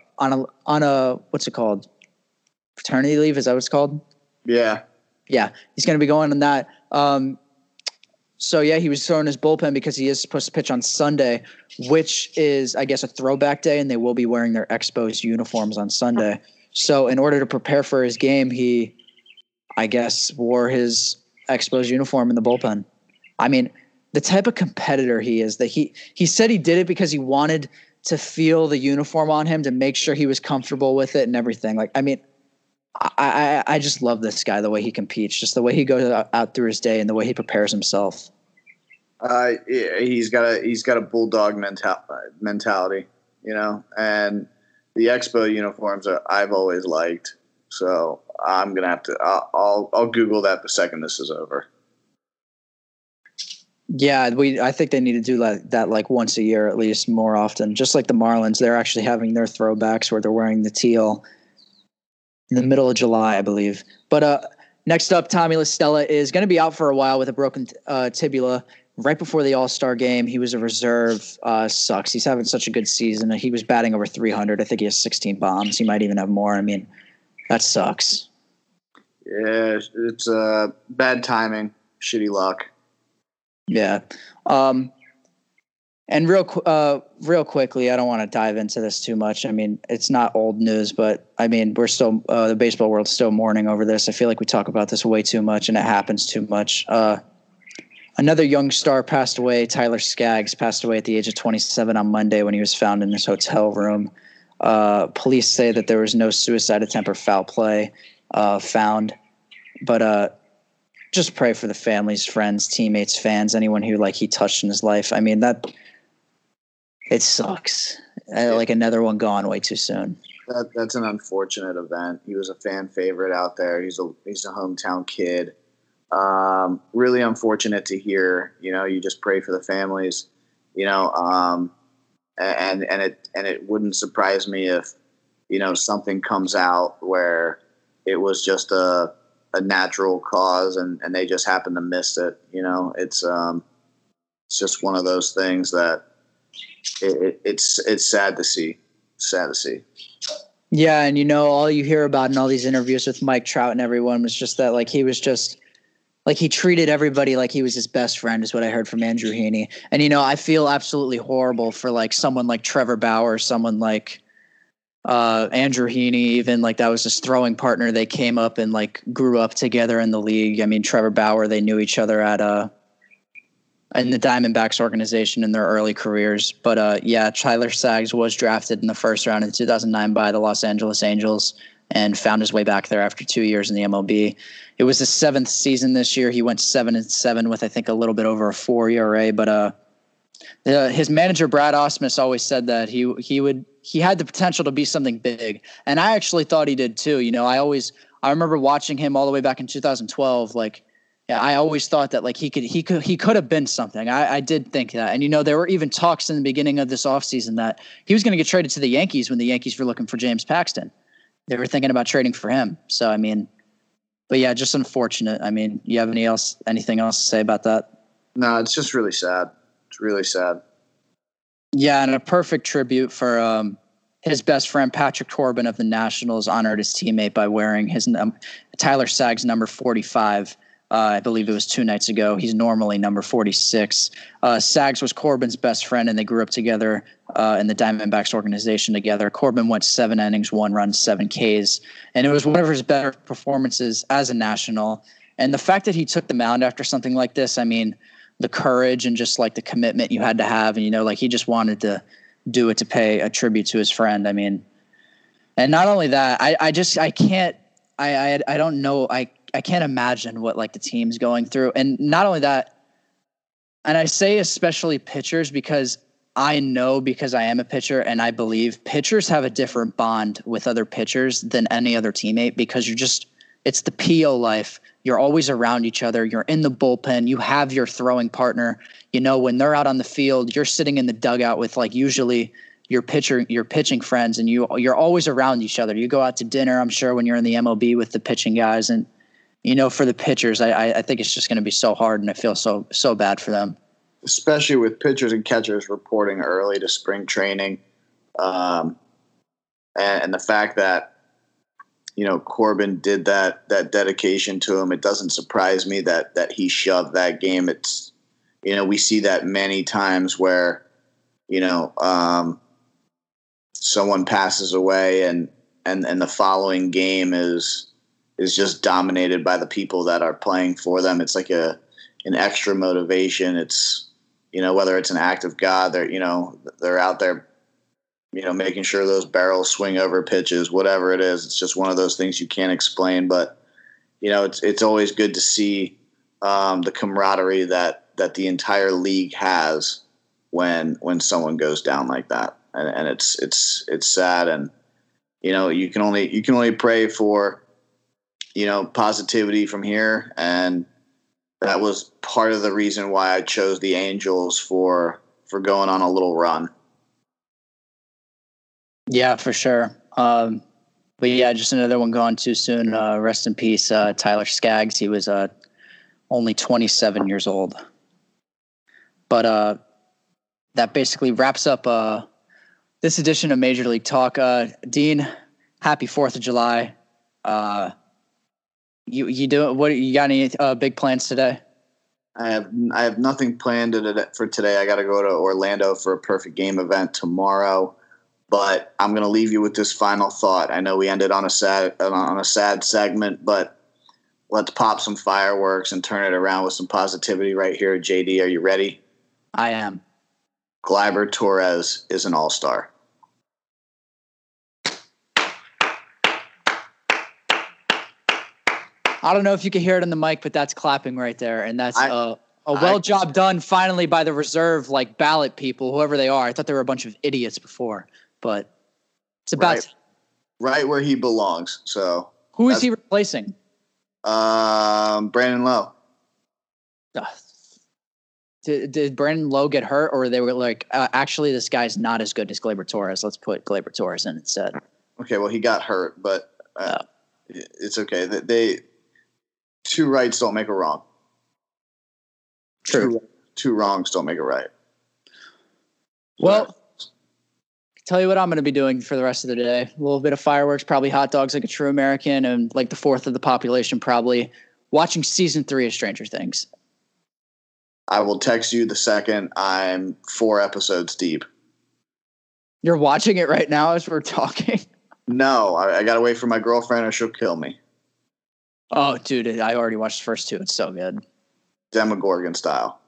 a what's it called? Paternity leave, is that what it's called? Yeah. Yeah, he's going to be going on that. So, yeah, he was throwing his bullpen because he is supposed to pitch on Sunday, which is, I guess, a throwback day, and they will be wearing their Expos uniforms on Sunday. So in order to prepare for his game, he, I guess, wore his Expos uniform in the bullpen. I mean, the type of competitor he is. That he said he did it because he wanted to feel the uniform on him to make sure he was comfortable with it and everything. Like, I mean – I just love this guy, the way he competes, just the way he goes out through his day and the way he prepares himself. He's got a bulldog mentality, you know, and the Expo uniforms I've always liked. So I'm going to have to, I'll Google that the second this is over. Yeah, I think they need to do that like once a year, at least more often, just like the Marlins. They're actually having their throwbacks where they're wearing the teal in the middle of July, I believe. But next up, Tommy LaStella is going to be out for a while with a broken tibia right before the All-Star game. He was a reserve. Sucks. He's having such a good season. He was batting over 300. I think he has 16 bombs. He might even have more. I mean, that sucks. Yeah, it's bad timing, shitty luck. Yeah. And real quickly, I don't want to dive into this too much. I mean, it's not old news, but I mean, we're still the baseball world's still mourning over this. I feel like we talk about this way too much, and it happens too much. Another young star passed away. Tyler Skaggs passed away at the age of 27 on Monday when he was found in his hotel room. Police say that there was no suicide attempt or foul play found, but just pray for the families, friends, teammates, fans, anyone who like he touched in his life. I mean that. It sucks. Like another one gone way too soon. That's an unfortunate event. He was a fan favorite out there. He's a hometown kid. Really unfortunate to hear. You know, you just pray for the families. You know, and it wouldn't surprise me if, you know, something comes out where it was just a natural cause and they just happened to miss it. You know, it's just one of those things that. It's sad to see. Sad to see. Yeah, and you know, all you hear about in all these interviews with Mike Trout and everyone was just that, like, he was just like he treated everybody like he was his best friend, is what I heard from Andrew Heaney. And you know, I feel absolutely horrible for like someone like Trevor Bauer, someone like Andrew Heaney, even like that was his throwing partner. They came up and like grew up together in the league. I mean, Trevor Bauer, they knew each other at in the Diamondbacks organization in their early careers. But, yeah, Tyler Skaggs was drafted in the first round in 2009 by the Los Angeles Angels and found his way back there after 2 years in the MLB. It was his seventh season this year. He went 7-7 with, I think, a little bit over a 4 ERA. But his manager, Brad Ausmus, always said that he would – he had the potential to be something big. And I actually thought he did too. You know, I remember watching him all the way back in 2012. Like, yeah, I always thought that like he could have been something. I did think that. And, you know, there were even talks in the beginning of this offseason that he was going to get traded to the Yankees when the Yankees were looking for James Paxton. They were thinking about trading for him. So, I mean, but yeah, just unfortunate. I mean, you have anything else to say about that? No, it's just really sad. It's really sad. Yeah, and a perfect tribute for his best friend Patrick Corbin of the Nationals honored his teammate by wearing his Tyler Sagg's number 45. I believe it was 2 nights ago. He's normally number 46. Sags was Corbin's best friend, and they grew up together in the Diamondbacks organization together. Corbin went 7 innings, 1 run, 7 Ks. And it was one of his better performances as a National. And the fact that he took the mound after something like this, I mean, the courage and just like the commitment you had to have. And, you know, like he just wanted to do it to pay a tribute to his friend. I mean, and not only that, I can't imagine what like the team's going through. And not only that, and I say especially pitchers because I know, because I am a pitcher and I believe pitchers have a different bond with other pitchers than any other teammate, because you're just, it's the PO life. You're always around each other. You're in the bullpen. You have your throwing partner. You know, when they're out on the field, you're sitting in the dugout with like usually your pitching friends, and you're always around each other. You go out to dinner, I'm sure, when you're in the MLB with the pitching guys. And you know, for the pitchers, I think it's just going to be so hard, and I feel so bad for them. Especially with pitchers and catchers reporting early to spring training, and the fact that, you know, Corbin did that dedication to him, it doesn't surprise me that he shoved that game. It's, you know, we see that many times where, you know, someone passes away and the following game is just dominated by the people that are playing for them. It's like an extra motivation. It's, you know, whether it's an act of God, they're out there, you know, making sure those barrels swing over pitches, whatever it is. It's just one of those things you can't explain. But, you know, it's always good to see the camaraderie that the entire league has when someone goes down like that. And it's sad. And, you know, you can only pray for, you know, positivity from here. And that was part of the reason why I chose the Angels for going on a little run. Yeah, for sure. But yeah, just another one gone too soon. Rest in peace, Tyler Skaggs. He was only 27 years old. But that basically wraps up this edition of Major League Talk. Dean, happy 4th of July. You do what? You got any big plans today? I have nothing planned for today. I got to go to Orlando for a perfect game event tomorrow. But I'm going to leave you with this final thought. I know we ended on a sad segment, but let's pop some fireworks and turn it around with some positivity right here. JD, are you ready? I am. Gleyber Torres is an all-star. I don't know if you can hear it on the mic, but that's clapping right there. And that's job done finally by the reserve, like ballot people, whoever they are. I thought they were a bunch of idiots before, but it's about right where he belongs. So who is he replacing? Brandon Lowe. Did Brandon Lowe get hurt, or they were like, actually, this guy's not as good as Gleyber Torres. Let's put Gleyber Torres in instead. Okay. Well, he got hurt, but it's okay. They 2 rights don't make a wrong. True. 2 wrongs don't make a right. Well, tell you what I'm going to be doing for the rest of the day. A little bit of fireworks, probably hot dogs like a true American, and like the fourth of the population probably watching season 3 of Stranger Things. I will text you the second I'm 4 episodes deep. You're watching it right now as we're talking? No, I got to wait for my girlfriend or she'll kill me. Oh, dude, I already watched the first 2. It's so good. Demogorgon style.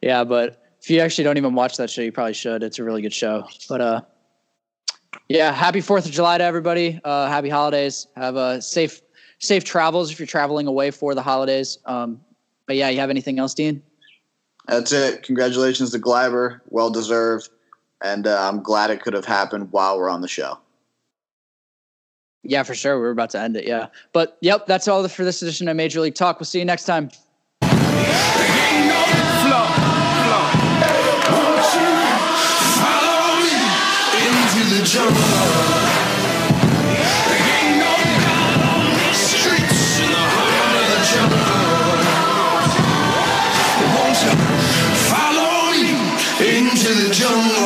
Yeah, but if you actually don't even watch that show, you probably should. It's a really good show. But, yeah, happy 4th of July to everybody. Happy holidays. Have a safe travels if you're traveling away for the holidays. But, yeah, you have anything else, Dean? That's it. Congratulations to Gleyber. Well-deserved. And I'm glad it could have happened while we're on the show. Yeah, for sure. We're about to end it. Yeah. But yep, that's all for this edition of Major League Talk. We'll see you next time. Follow me into the jungle.